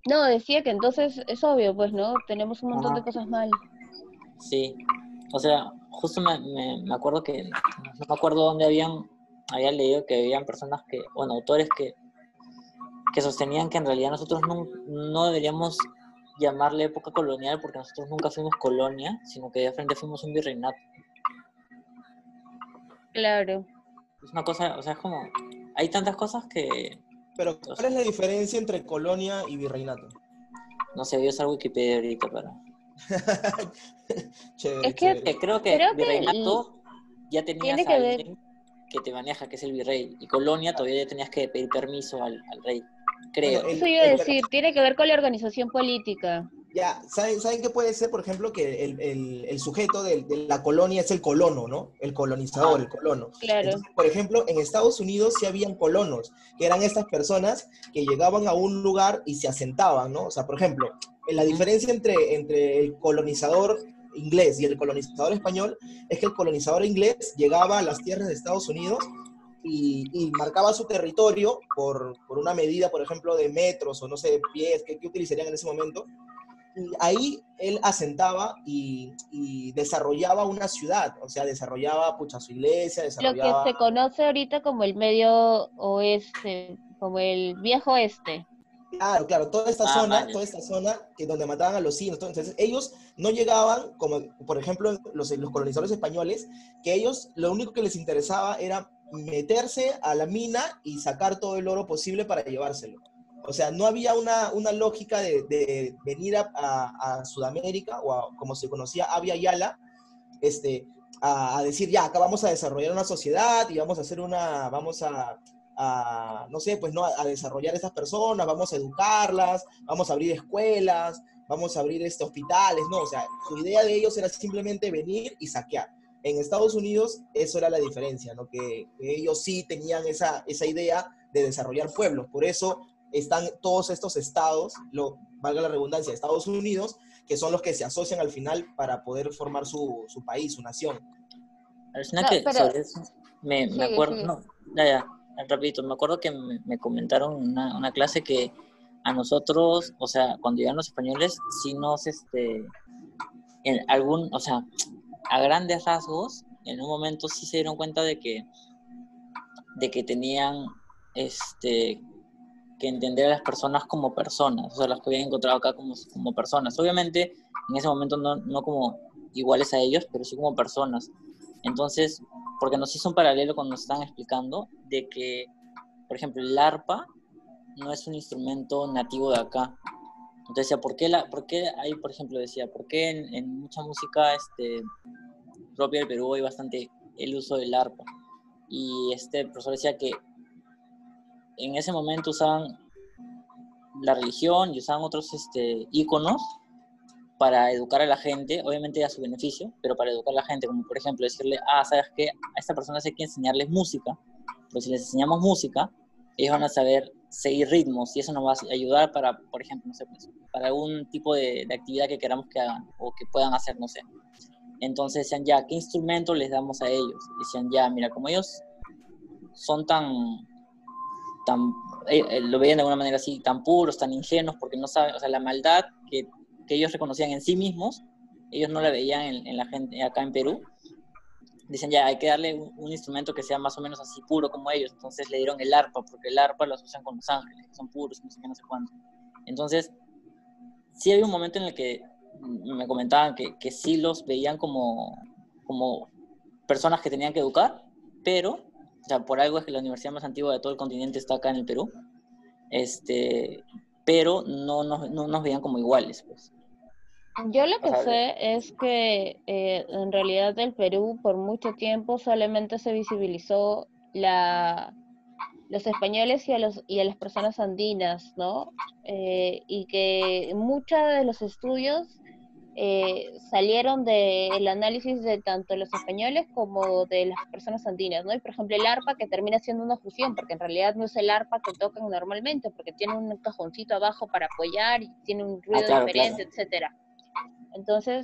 No, decía que entonces es obvio, pues, ¿no? Tenemos un montón de cosas mal. Sí, o sea, justo me acuerdo que, no me acuerdo dónde había leído que habían personas que, bueno, autores que sostenían que en realidad nosotros no deberíamos llamarle época colonial, porque nosotros nunca fuimos colonia, sino que de frente fuimos un virreinato. Claro. Es una cosa, o sea, es como... Hay tantas cosas que... Pero, ¿cuál es la diferencia entre colonia y virreinato? No sé, voy a usar Wikipedia ahorita para... Chévere, es que chévere. Creo que virreinato ya tenías a alguien que te maneja, que es el virrey. Y colonia todavía ya tenías que pedir permiso al rey, creo. Bueno, eso iba a decir, tiene que ver con la organización política. Ya, ¿saben qué puede ser? Por ejemplo, que el sujeto de la colonia es el colono, ¿no? El colonizador, el colono. Claro. Entonces, por ejemplo, en Estados Unidos sí habían colonos, que eran estas personas que llegaban a un lugar y se asentaban, ¿no? O sea, por ejemplo, la diferencia entre el colonizador inglés y el colonizador español es que el colonizador inglés llegaba a las tierras de Estados Unidos y marcaba su territorio por una medida, por ejemplo, de metros o no sé, de pies, que utilizarían en ese momento. Ahí él asentaba y desarrollaba una ciudad, o sea, desarrollaba su iglesia, desarrollaba... Lo que se conoce ahorita como el medio oeste, como el viejo oeste. Claro, toda esta zona que donde mataban a los indios. Entonces ellos no llegaban, como por ejemplo los colonizadores españoles, que ellos lo único que les interesaba era meterse a la mina y sacar todo el oro posible para llevárselo. O sea, no había una lógica de venir a Sudamérica, o como se conocía Abya Yala, a decir, ya, acá vamos a desarrollar una sociedad y vamos a hacer a desarrollar a estas personas, vamos a educarlas, vamos a abrir escuelas, vamos a abrir hospitales, no, o sea, su idea de ellos era simplemente venir y saquear. En Estados Unidos eso era la diferencia, ¿no? Que ellos sí tenían esa idea de desarrollar pueblos, por eso están todos estos estados, valga la redundancia, Estados Unidos, que son los que se asocian al final para poder formar su país, su nación. Me acuerdo que me comentaron una clase que a nosotros, o sea, cuando llegan los españoles, sí nos, a grandes rasgos, en un momento sí se dieron cuenta de que tenían, que entender a las personas como personas, o sea, las que habían encontrado acá como personas. Obviamente, en ese momento no como iguales a ellos, pero sí como personas. Entonces, porque nos hizo un paralelo cuando nos estaban explicando de que, por ejemplo, el arpa no es un instrumento nativo de acá. Entonces decía, ¿por qué en mucha música propia del Perú hay bastante el uso del arpa? Y este profesor decía que en ese momento usaban la religión y usaban otros íconos para educar a la gente, obviamente a su beneficio, pero para educar a la gente, como por ejemplo decirle, ¿sabes qué? A esta persona hay que enseñarles música, pero si les enseñamos música, ellos van a saber seguir ritmos y eso nos va a ayudar para, por ejemplo, no sé, para algún tipo de actividad que queramos que hagan o que puedan hacer, no sé. Entonces decían, ya, ¿qué instrumento les damos a ellos? Decían, ya, mira, como ellos son lo veían de alguna manera así, tan puros, tan ingenuos, porque no saben, o sea, la maldad que ellos reconocían en sí mismos, ellos no la veían en la gente acá en Perú. Dicen, ya, hay que darle un instrumento que sea más o menos así puro como ellos. Entonces le dieron el arpa, porque el arpa lo asocian con los ángeles, que son puros, no sé cuánto. Entonces, sí había un momento en el que me comentaban que sí los veían como personas que tenían que educar, pero... O sea, por algo es que la universidad más antigua de todo el continente está acá en el Perú, pero no nos veían como iguales, pues. Yo lo que sé es que en realidad el Perú por mucho tiempo solamente se visibilizó los españoles y a las personas andinas, ¿no? Y que muchos de los estudios salieron del análisis de tanto los españoles como de las personas andinas, ¿no? Y por ejemplo el arpa, que termina siendo una fusión, porque en realidad no es el arpa que tocan normalmente, porque tiene un cajoncito abajo para apoyar, y tiene un ruido diferente, claro. Etcétera. Entonces,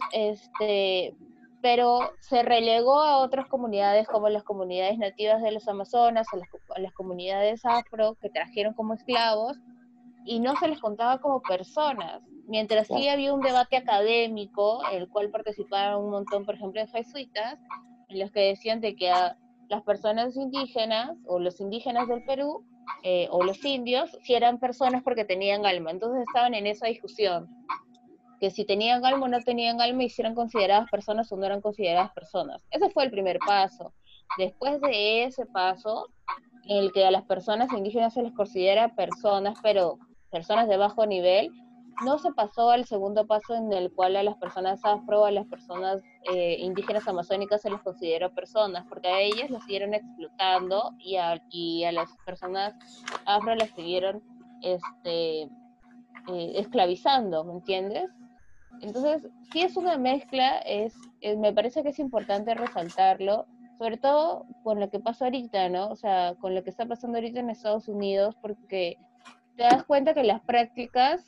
pero se relegó a otras comunidades, como las comunidades nativas de los Amazonas, a las comunidades afro, que trajeron como esclavos, y no se les contaba como personas. Mientras sí había un debate académico, en el cual participaron un montón, por ejemplo, de jesuitas, en los que decían de que a las personas indígenas, o los indígenas del Perú, o los indios, si eran personas porque tenían alma. Entonces estaban en esa discusión, que si tenían alma o no tenían alma, y si eran consideradas personas o no eran consideradas personas. Ese fue el primer paso. Después de ese paso, en el que a las personas indígenas se les considera personas, pero personas de bajo nivel, no se pasó al segundo paso en el cual a las personas afro, a las personas indígenas amazónicas se les consideró personas, porque a ellas las siguieron explotando y a las personas afro las siguieron esclavizando, ¿me entiendes? Entonces, sí es una mezcla, me parece que es importante resaltarlo, sobre todo con lo que pasa ahorita, ¿no? O sea, con lo que está pasando ahorita en Estados Unidos, porque te das cuenta que las prácticas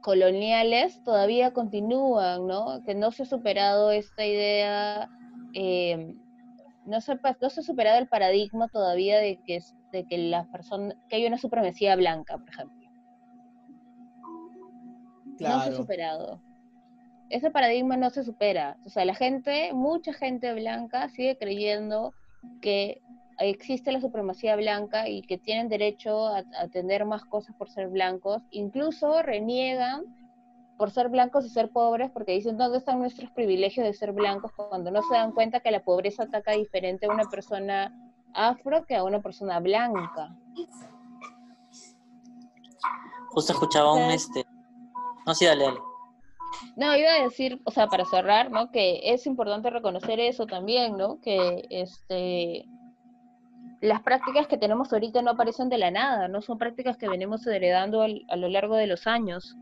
coloniales todavía continúan, ¿no? Que no se ha superado esta idea, no se ha superado el paradigma todavía de que las personas, que hay una supremacía blanca, por ejemplo. Claro. No se ha superado. Ese paradigma no se supera. O sea, la gente, mucha gente blanca sigue creyendo que existe la supremacía blanca y que tienen derecho a tener más cosas por ser blancos, incluso reniegan por ser blancos y ser pobres porque dicen, ¿dónde están nuestros privilegios de ser blancos? Cuando no se dan cuenta que la pobreza ataca diferente a una persona afro que a una persona blanca. Justo escuchaba No, sí, dale, dale. No, iba a decir, o sea, para cerrar, ¿no? Que es importante reconocer eso también, ¿no? Que las prácticas que tenemos ahorita no aparecen de la nada, ¿no? Son prácticas que venimos heredando a lo largo de los años.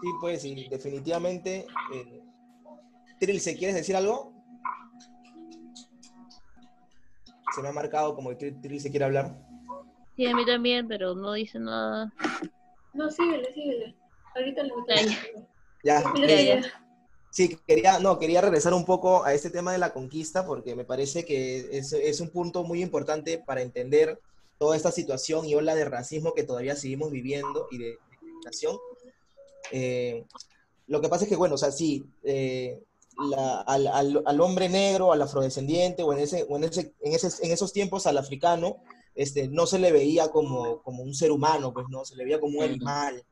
Sí, pues, y definitivamente. Trilce, ¿quieres decir algo? Se me ha marcado como que Trilce quiere hablar. Sí, a mí también, pero no dice nada. No, síguele. Ahorita lo traigo. Ya. Sí, quería regresar un poco a este tema de la conquista porque me parece que es un punto muy importante para entender toda esta situación y ola de racismo que todavía seguimos viviendo y de discriminación. Lo que pasa es que, bueno, o sea, sí, al hombre negro, al afrodescendiente o en esos tiempos al africano, no se le veía como un ser humano, pues no, se le veía como un animal.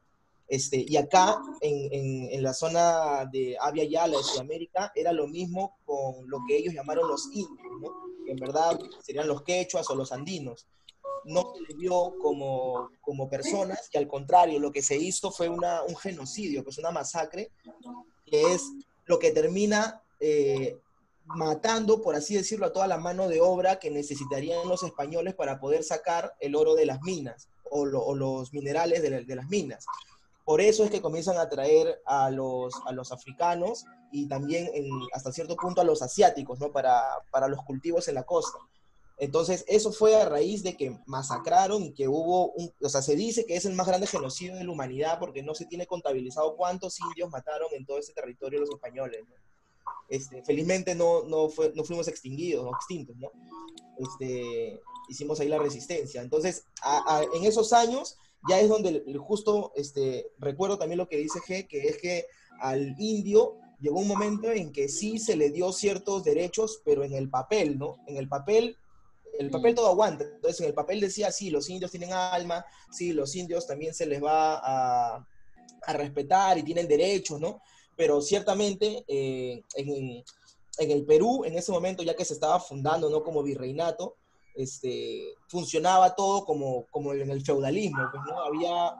Y acá, en la zona de Abya Yala, de Sudamérica, era lo mismo con lo que ellos llamaron los indios, ¿no? Que en verdad serían los quechuas o los andinos. No se les vio como personas, y al contrario, lo que se hizo fue un genocidio, pues una masacre, que es lo que termina matando, por así decirlo, a toda la mano de obra que necesitarían los españoles para poder sacar el oro de las minas, o los minerales de las minas. Por eso es que comienzan a traer a los africanos y también hasta cierto punto a los asiáticos, ¿no? Para los cultivos en la costa. Entonces, eso fue a raíz de que masacraron y que hubo o sea, se dice que es el más grande genocidio de la humanidad porque no se tiene contabilizado cuántos indios mataron en todo ese territorio los españoles, ¿no? Felizmente no fuimos extinguidos o extintos, ¿no? Hicimos ahí la resistencia. Entonces, en esos años ya es donde justo recuerdo también lo que dice G, que es que al indio llegó un momento en que sí se le dio ciertos derechos, pero en el papel, ¿no? En el papel todo aguanta. Entonces, en el papel decía, sí, los indios tienen alma, sí, los indios también se les va a respetar y tienen derechos, ¿no? Pero ciertamente en el Perú, en ese momento, ya que se estaba fundando, ¿no? Como virreinato, funcionaba todo como en el feudalismo, pues, ¿no?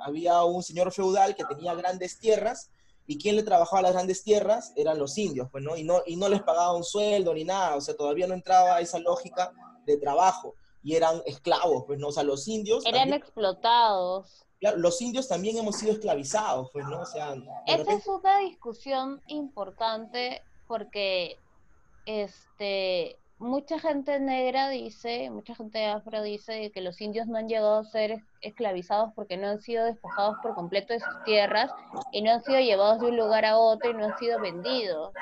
Había un señor feudal que tenía grandes tierras, y quien le trabajaba las grandes tierras eran los indios, pues, ¿no? Y no les pagaba un sueldo ni nada, o sea, todavía no entraba esa lógica de trabajo, y eran esclavos, pues, ¿no? O sea, los indios... Eran también explotados. Claro, los indios también hemos sido esclavizados, pues, ¿no? O sea... Esa es una discusión importante, porque, mucha gente negra dice, mucha gente afro dice que los indios no han llegado a ser esclavizados porque no han sido despojados por completo de sus tierras y no han sido llevados de un lugar a otro y no han sido vendidos.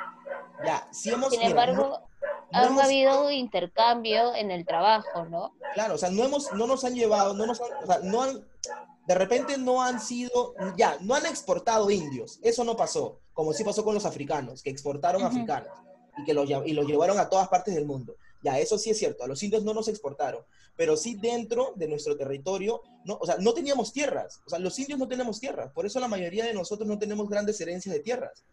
Ya, sí hemos, sin embargo, no ha habido intercambio en el trabajo, ¿no? Claro, o sea, de repente no han exportado indios, eso no pasó, como sí pasó con los africanos, que exportaron africanos. Y que los llevaron a todas partes del mundo. Ya, eso sí es cierto, a los indios no nos exportaron, pero sí dentro de nuestro territorio, no, o sea, no teníamos tierras, o sea, los indios no tenemos tierras, por eso la mayoría de nosotros no tenemos grandes herencias de tierras,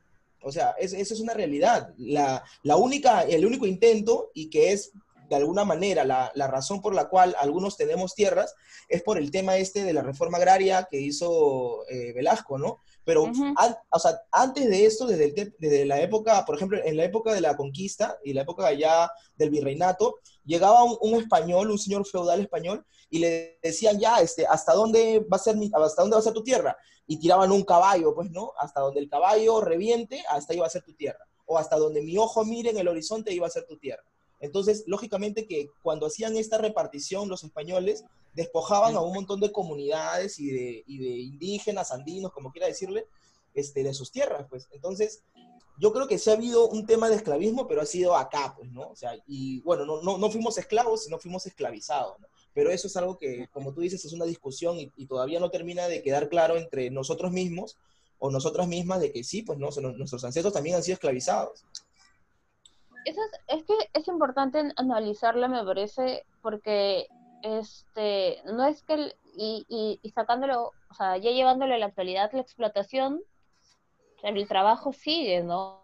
O sea, eso es una realidad. El único intento, y que es de alguna manera la razón por la cual algunos tenemos tierras, es por el tema este de la reforma agraria que hizo Velasco, ¿no? Pero uh-huh. Antes de esto, desde la época, por ejemplo, en la época de la conquista y la época allá del virreinato, llegaba un español, un señor feudal español, y le decían ya, ¿hasta dónde va a ser tu tierra? Y tiraban un caballo, pues, ¿no? Hasta donde el caballo reviente, hasta ahí va a ser tu tierra. O hasta donde mi ojo mire en el horizonte, iba a ser tu tierra. Entonces, lógicamente que cuando hacían esta repartición los españoles, despojaban a un montón de comunidades y de indígenas, andinos, como quiera decirle, de sus tierras, pues. Entonces, yo creo que sí ha habido un tema de esclavismo, pero ha sido acá, pues, ¿no? O sea, y bueno, no fuimos esclavos, sino fuimos esclavizados, ¿no? Pero eso es algo que, como tú dices, es una discusión y todavía no termina de quedar claro entre nosotros mismos o nosotras mismas de que sí, pues, ¿no? Nuestros ancestros también han sido esclavizados. Es que es importante analizarla, me parece, porque no es que y sacándolo, o sea, ya llevándolo a la actualidad, la explotación, el trabajo sigue, ¿no?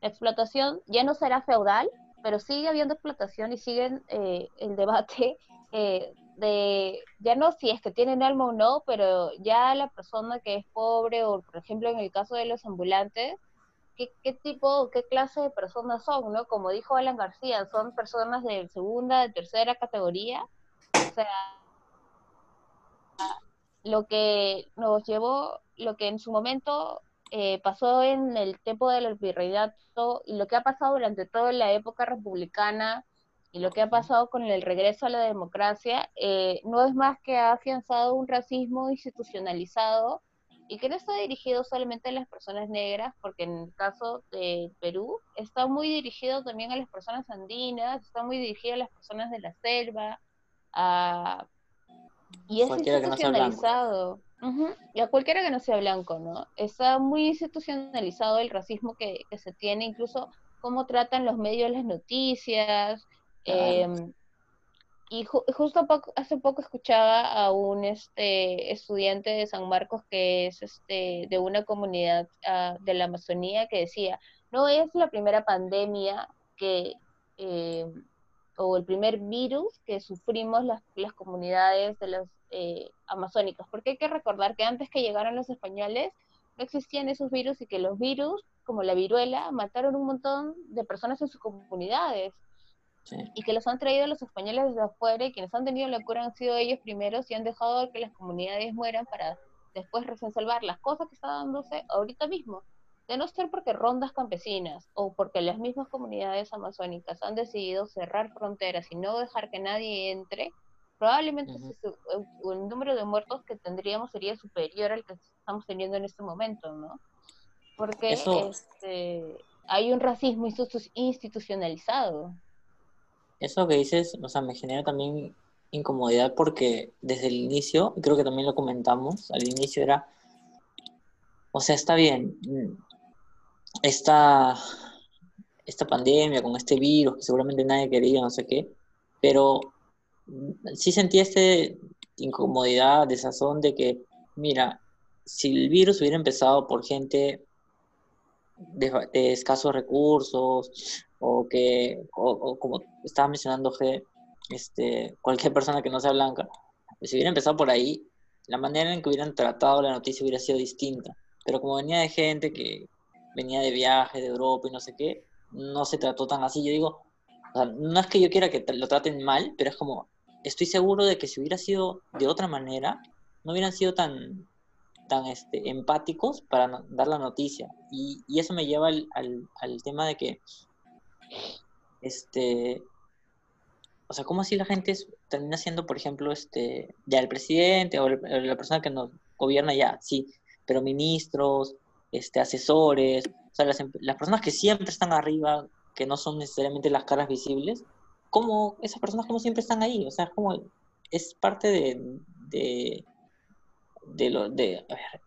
La explotación ya no será feudal, pero sigue habiendo explotación y siguen el debate de ya no si es que tienen alma o no, pero ya la persona que es pobre, o por ejemplo en el caso de los ambulantes, ¿Qué clase de personas son, ¿no? Como dijo Alan García, son personas de segunda, de tercera categoría. O sea, lo que nos llevó, lo que en su momento pasó en el tiempo del virreinato, y lo que ha pasado durante toda la época republicana, y lo que ha pasado con el regreso a la democracia, no es más que ha afianzado un racismo institucionalizado, y que no está dirigido solamente a las personas negras, porque en el caso de Perú está muy dirigido también a las personas andinas, está muy dirigido a las personas de la selva, y es cualquiera institucionalizado. Que no sea blanco. Uh-huh. Y a cualquiera que no sea blanco, ¿no? Está muy institucionalizado el racismo que se tiene, incluso cómo tratan los medios las noticias. Y justo hace poco escuchaba a un estudiante de San Marcos, que es de una comunidad de la Amazonía, que decía, no es la primera pandemia o el primer virus que sufrimos las comunidades de las amazónicas, porque hay que recordar que antes que llegaron los españoles no existían esos virus, y que los virus, como la viruela, mataron un montón de personas en sus comunidades. Sí. Y que los han traído los españoles desde afuera, y quienes han tenido la cura han sido ellos primeros, y han dejado que las comunidades mueran para después recién salvar las cosas que están dándose ahorita mismo. De no ser porque rondas campesinas o porque las mismas comunidades amazónicas han decidido cerrar fronteras y no dejar que nadie entre, probablemente uh-huh. el número de muertos que tendríamos sería superior al que estamos teniendo en este momento, ¿no? Porque hay un racismo institucionalizado. Eso que dices, o sea, me genera también incomodidad, porque desde el inicio, creo que también lo comentamos, al inicio era, o sea, está bien, esta pandemia con este virus, que seguramente nadie quería, no sé qué, pero sí sentí incomodidad, desazón de que, mira, si el virus hubiera empezado por gente de escasos recursos, o como estaba mencionando G, cualquier persona que no sea blanca, si hubiera empezado por ahí, la manera en que hubieran tratado la noticia hubiera sido distinta. Pero como venía de gente que venía de viajes de Europa y no sé qué, no se trató tan así. Yo digo, o sea, no es que yo quiera que lo traten mal, pero es como, estoy seguro de que si hubiera sido de otra manera, no hubieran sido tan empáticos para dar la noticia. Y eso me lleva al tema de que o sea, como si la gente termina siendo, por ejemplo, ya el presidente o la persona que nos gobierna, ya, sí, pero ministros, asesores, o sea, las personas que siempre están arriba, que no son necesariamente las caras visibles, como esas personas como siempre están ahí, o sea, como es parte de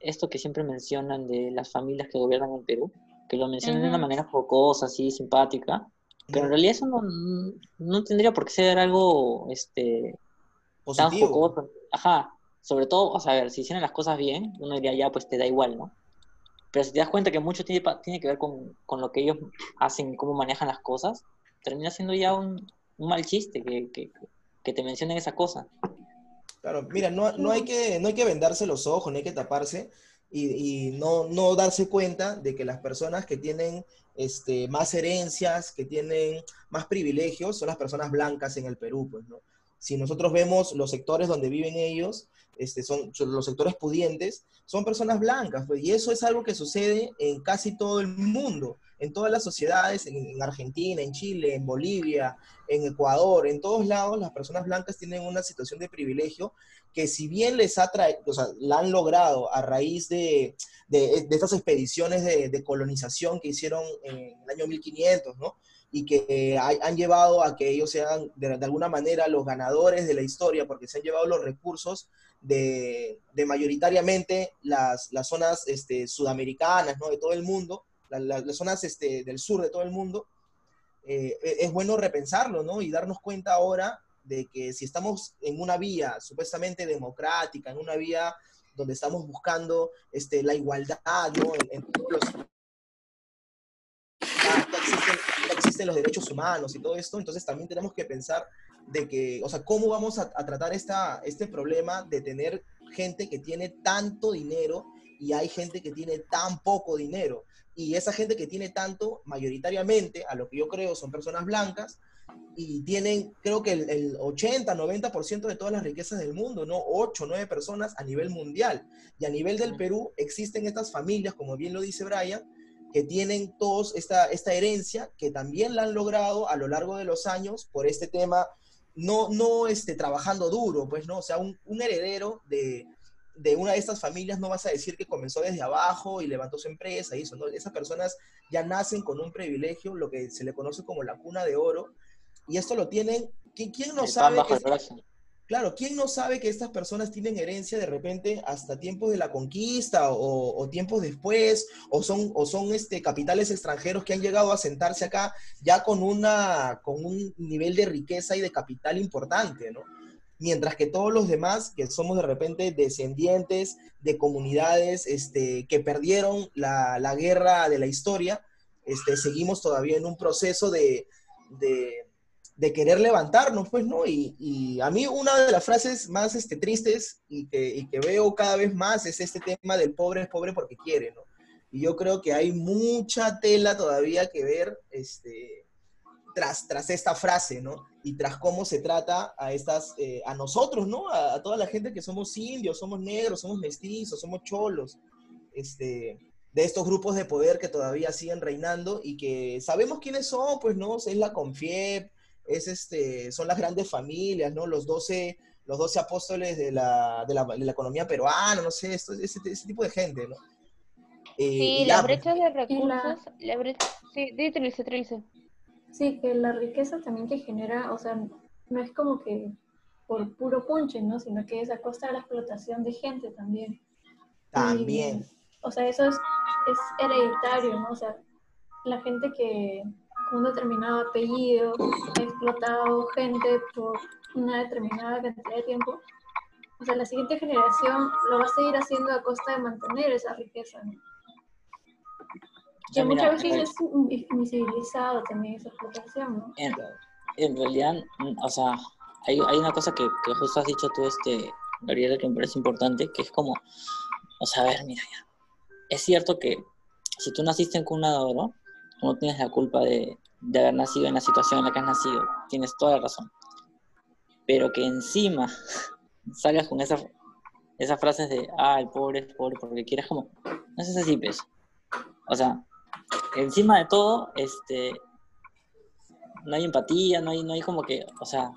esto que siempre mencionan de las familias que gobiernan en Perú, que lo mencionan uh-huh. de una manera jocosa, así, simpática, pero en realidad eso no tendría por qué ser algo tan jocoso. Ajá, sobre todo, o sea, a ver, si hicieran las cosas bien, uno diría, ya, pues te da igual, ¿no? Pero si te das cuenta que mucho tiene que ver con lo que ellos hacen, cómo manejan las cosas, termina siendo ya un mal chiste que te mencionen esa cosa. Claro, mira, no hay que vendarse los ojos, no hay que taparse y no darse cuenta de que las personas que tienen más herencias, que tienen más privilegios, son las personas blancas en el Perú, pues, ¿no? Si nosotros vemos los sectores donde viven ellos, son los sectores pudientes, son personas blancas, pues, y eso es algo que sucede en casi todo el mundo, en todas las sociedades, en Argentina, en Chile, en Bolivia, en Ecuador, en todos lados las personas blancas tienen una situación de privilegio que si bien la han logrado a raíz de estas expediciones de colonización que hicieron en el año 1500, ¿no? Y que han llevado a que ellos sean, de alguna manera, los ganadores de la historia, porque se han llevado los recursos de mayoritariamente las zonas sudamericanas, ¿no? De todo el mundo, las zonas del sur de todo el mundo. Es bueno repensarlo, ¿no? Y darnos cuenta ahora de que si estamos en una vía supuestamente democrática, en una vía donde estamos buscando la igualdad, ¿no? En todos los... existen los derechos humanos y todo esto, entonces también tenemos que pensar de que, o sea, cómo vamos a tratar este problema de tener gente que tiene tanto dinero y hay gente que tiene tan poco dinero, y esa gente que tiene tanto, mayoritariamente, a lo que yo creo, son personas blancas, y tienen, creo que el 80, 90% de todas las riquezas del mundo, ¿no? 8, 9 personas a nivel mundial, y a nivel del Perú existen estas familias, como bien lo dice Brian, que tienen todos esta herencia, que también la han logrado a lo largo de los años por este tema, no trabajando duro, pues, ¿no? O sea, un heredero de una de estas familias no vas a decir que comenzó desde abajo y levantó su empresa y eso, ¿no? Esas personas ya nacen con un privilegio, lo que se le conoce como la cuna de oro, y esto lo tienen... ¿Quién no sabe que... Claro, ¿quién no sabe que estas personas tienen herencia de repente hasta tiempos de la conquista o tiempos después, o son capitales extranjeros que han llegado a sentarse acá ya con un nivel de riqueza y de capital importante, ¿no? Mientras que todos los demás, que somos de repente descendientes de comunidades que perdieron la guerra de la historia, seguimos todavía en un proceso de querer levantarnos, pues, ¿no? Y a mí una de las frases más tristes y que veo cada vez más es este tema del pobre es pobre porque quiere, ¿no? Y yo creo que hay mucha tela todavía que ver tras esta frase, ¿no? Y tras cómo se trata a nosotros, ¿no? A toda la gente que somos indios, somos negros, somos mestizos, somos cholos, de estos grupos de poder que todavía siguen reinando y que sabemos quiénes son, pues, ¿no? Es la CONFIEP, son las grandes familias, ¿no? Los 12 apóstoles de la economía peruana, no sé, ese tipo de gente, ¿no? Sí, la brecha de recursos, la brecha, sí, Trilce. Sí, que la riqueza también que genera, o sea, no es como que por puro punche, ¿no? Sino que es a costa de la explotación de gente también. También. Y, o sea, eso es hereditario, ¿no? O sea, la gente que... un determinado apellido, ha explotado gente por una determinada cantidad de tiempo, o sea, la siguiente generación lo va a seguir haciendo a costa de mantener esa riqueza, ¿no? Que muchas veces es invisibilizado también esa explotación, ¿no? En realidad, o sea, hay una cosa que justo has dicho tú, Gabriela, que me parece importante, que es como, o sea, a ver, mira, ya. Es cierto que si tú naciste en cuna de oro, no tienes la culpa de haber nacido en la situación en la que has nacido. Tienes toda la razón. Pero que encima salgas con esas frases de el pobre es pobre porque quieres, como... No es así, pues. O sea, encima de todo, no hay empatía, no hay como que... O sea,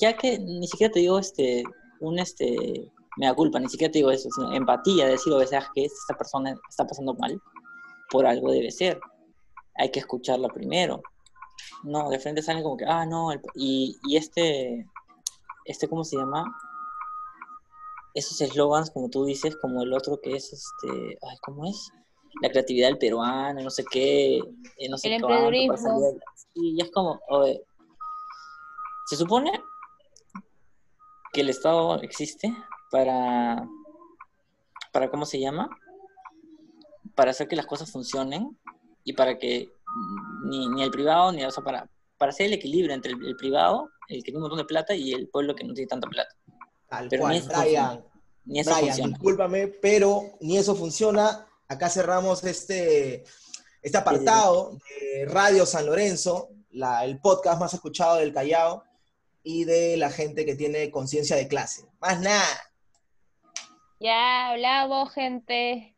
ya que ni siquiera te digo me da culpa, ni siquiera te digo eso, sino empatía, decir o sea que esta persona está pasando mal. Por algo debe ser. Hay que escucharla primero. No, de frente salen como que, no. Y ¿cómo se llama? Esos eslogans, como tú dices, como el otro que es, ¿cómo es? La creatividad del peruano, no sé qué, no sé qué. El emprendedurismo. Y es como, oye, se supone que el Estado existe para ¿cómo se llama? para hacer que las cosas funcionen y para que ni el privado, ni, o sea, para hacer el equilibrio entre el privado, el que tiene un montón de plata, y el pueblo que no tiene tanta plata. Tal pero cual, ni eso Brian, funciona. Discúlpame, pero ni eso funciona. Acá cerramos este apartado de Radio San Lorenzo, el podcast más escuchado del Callao y de la gente que tiene conciencia de clase. Más nada. Ya hablamos, gente.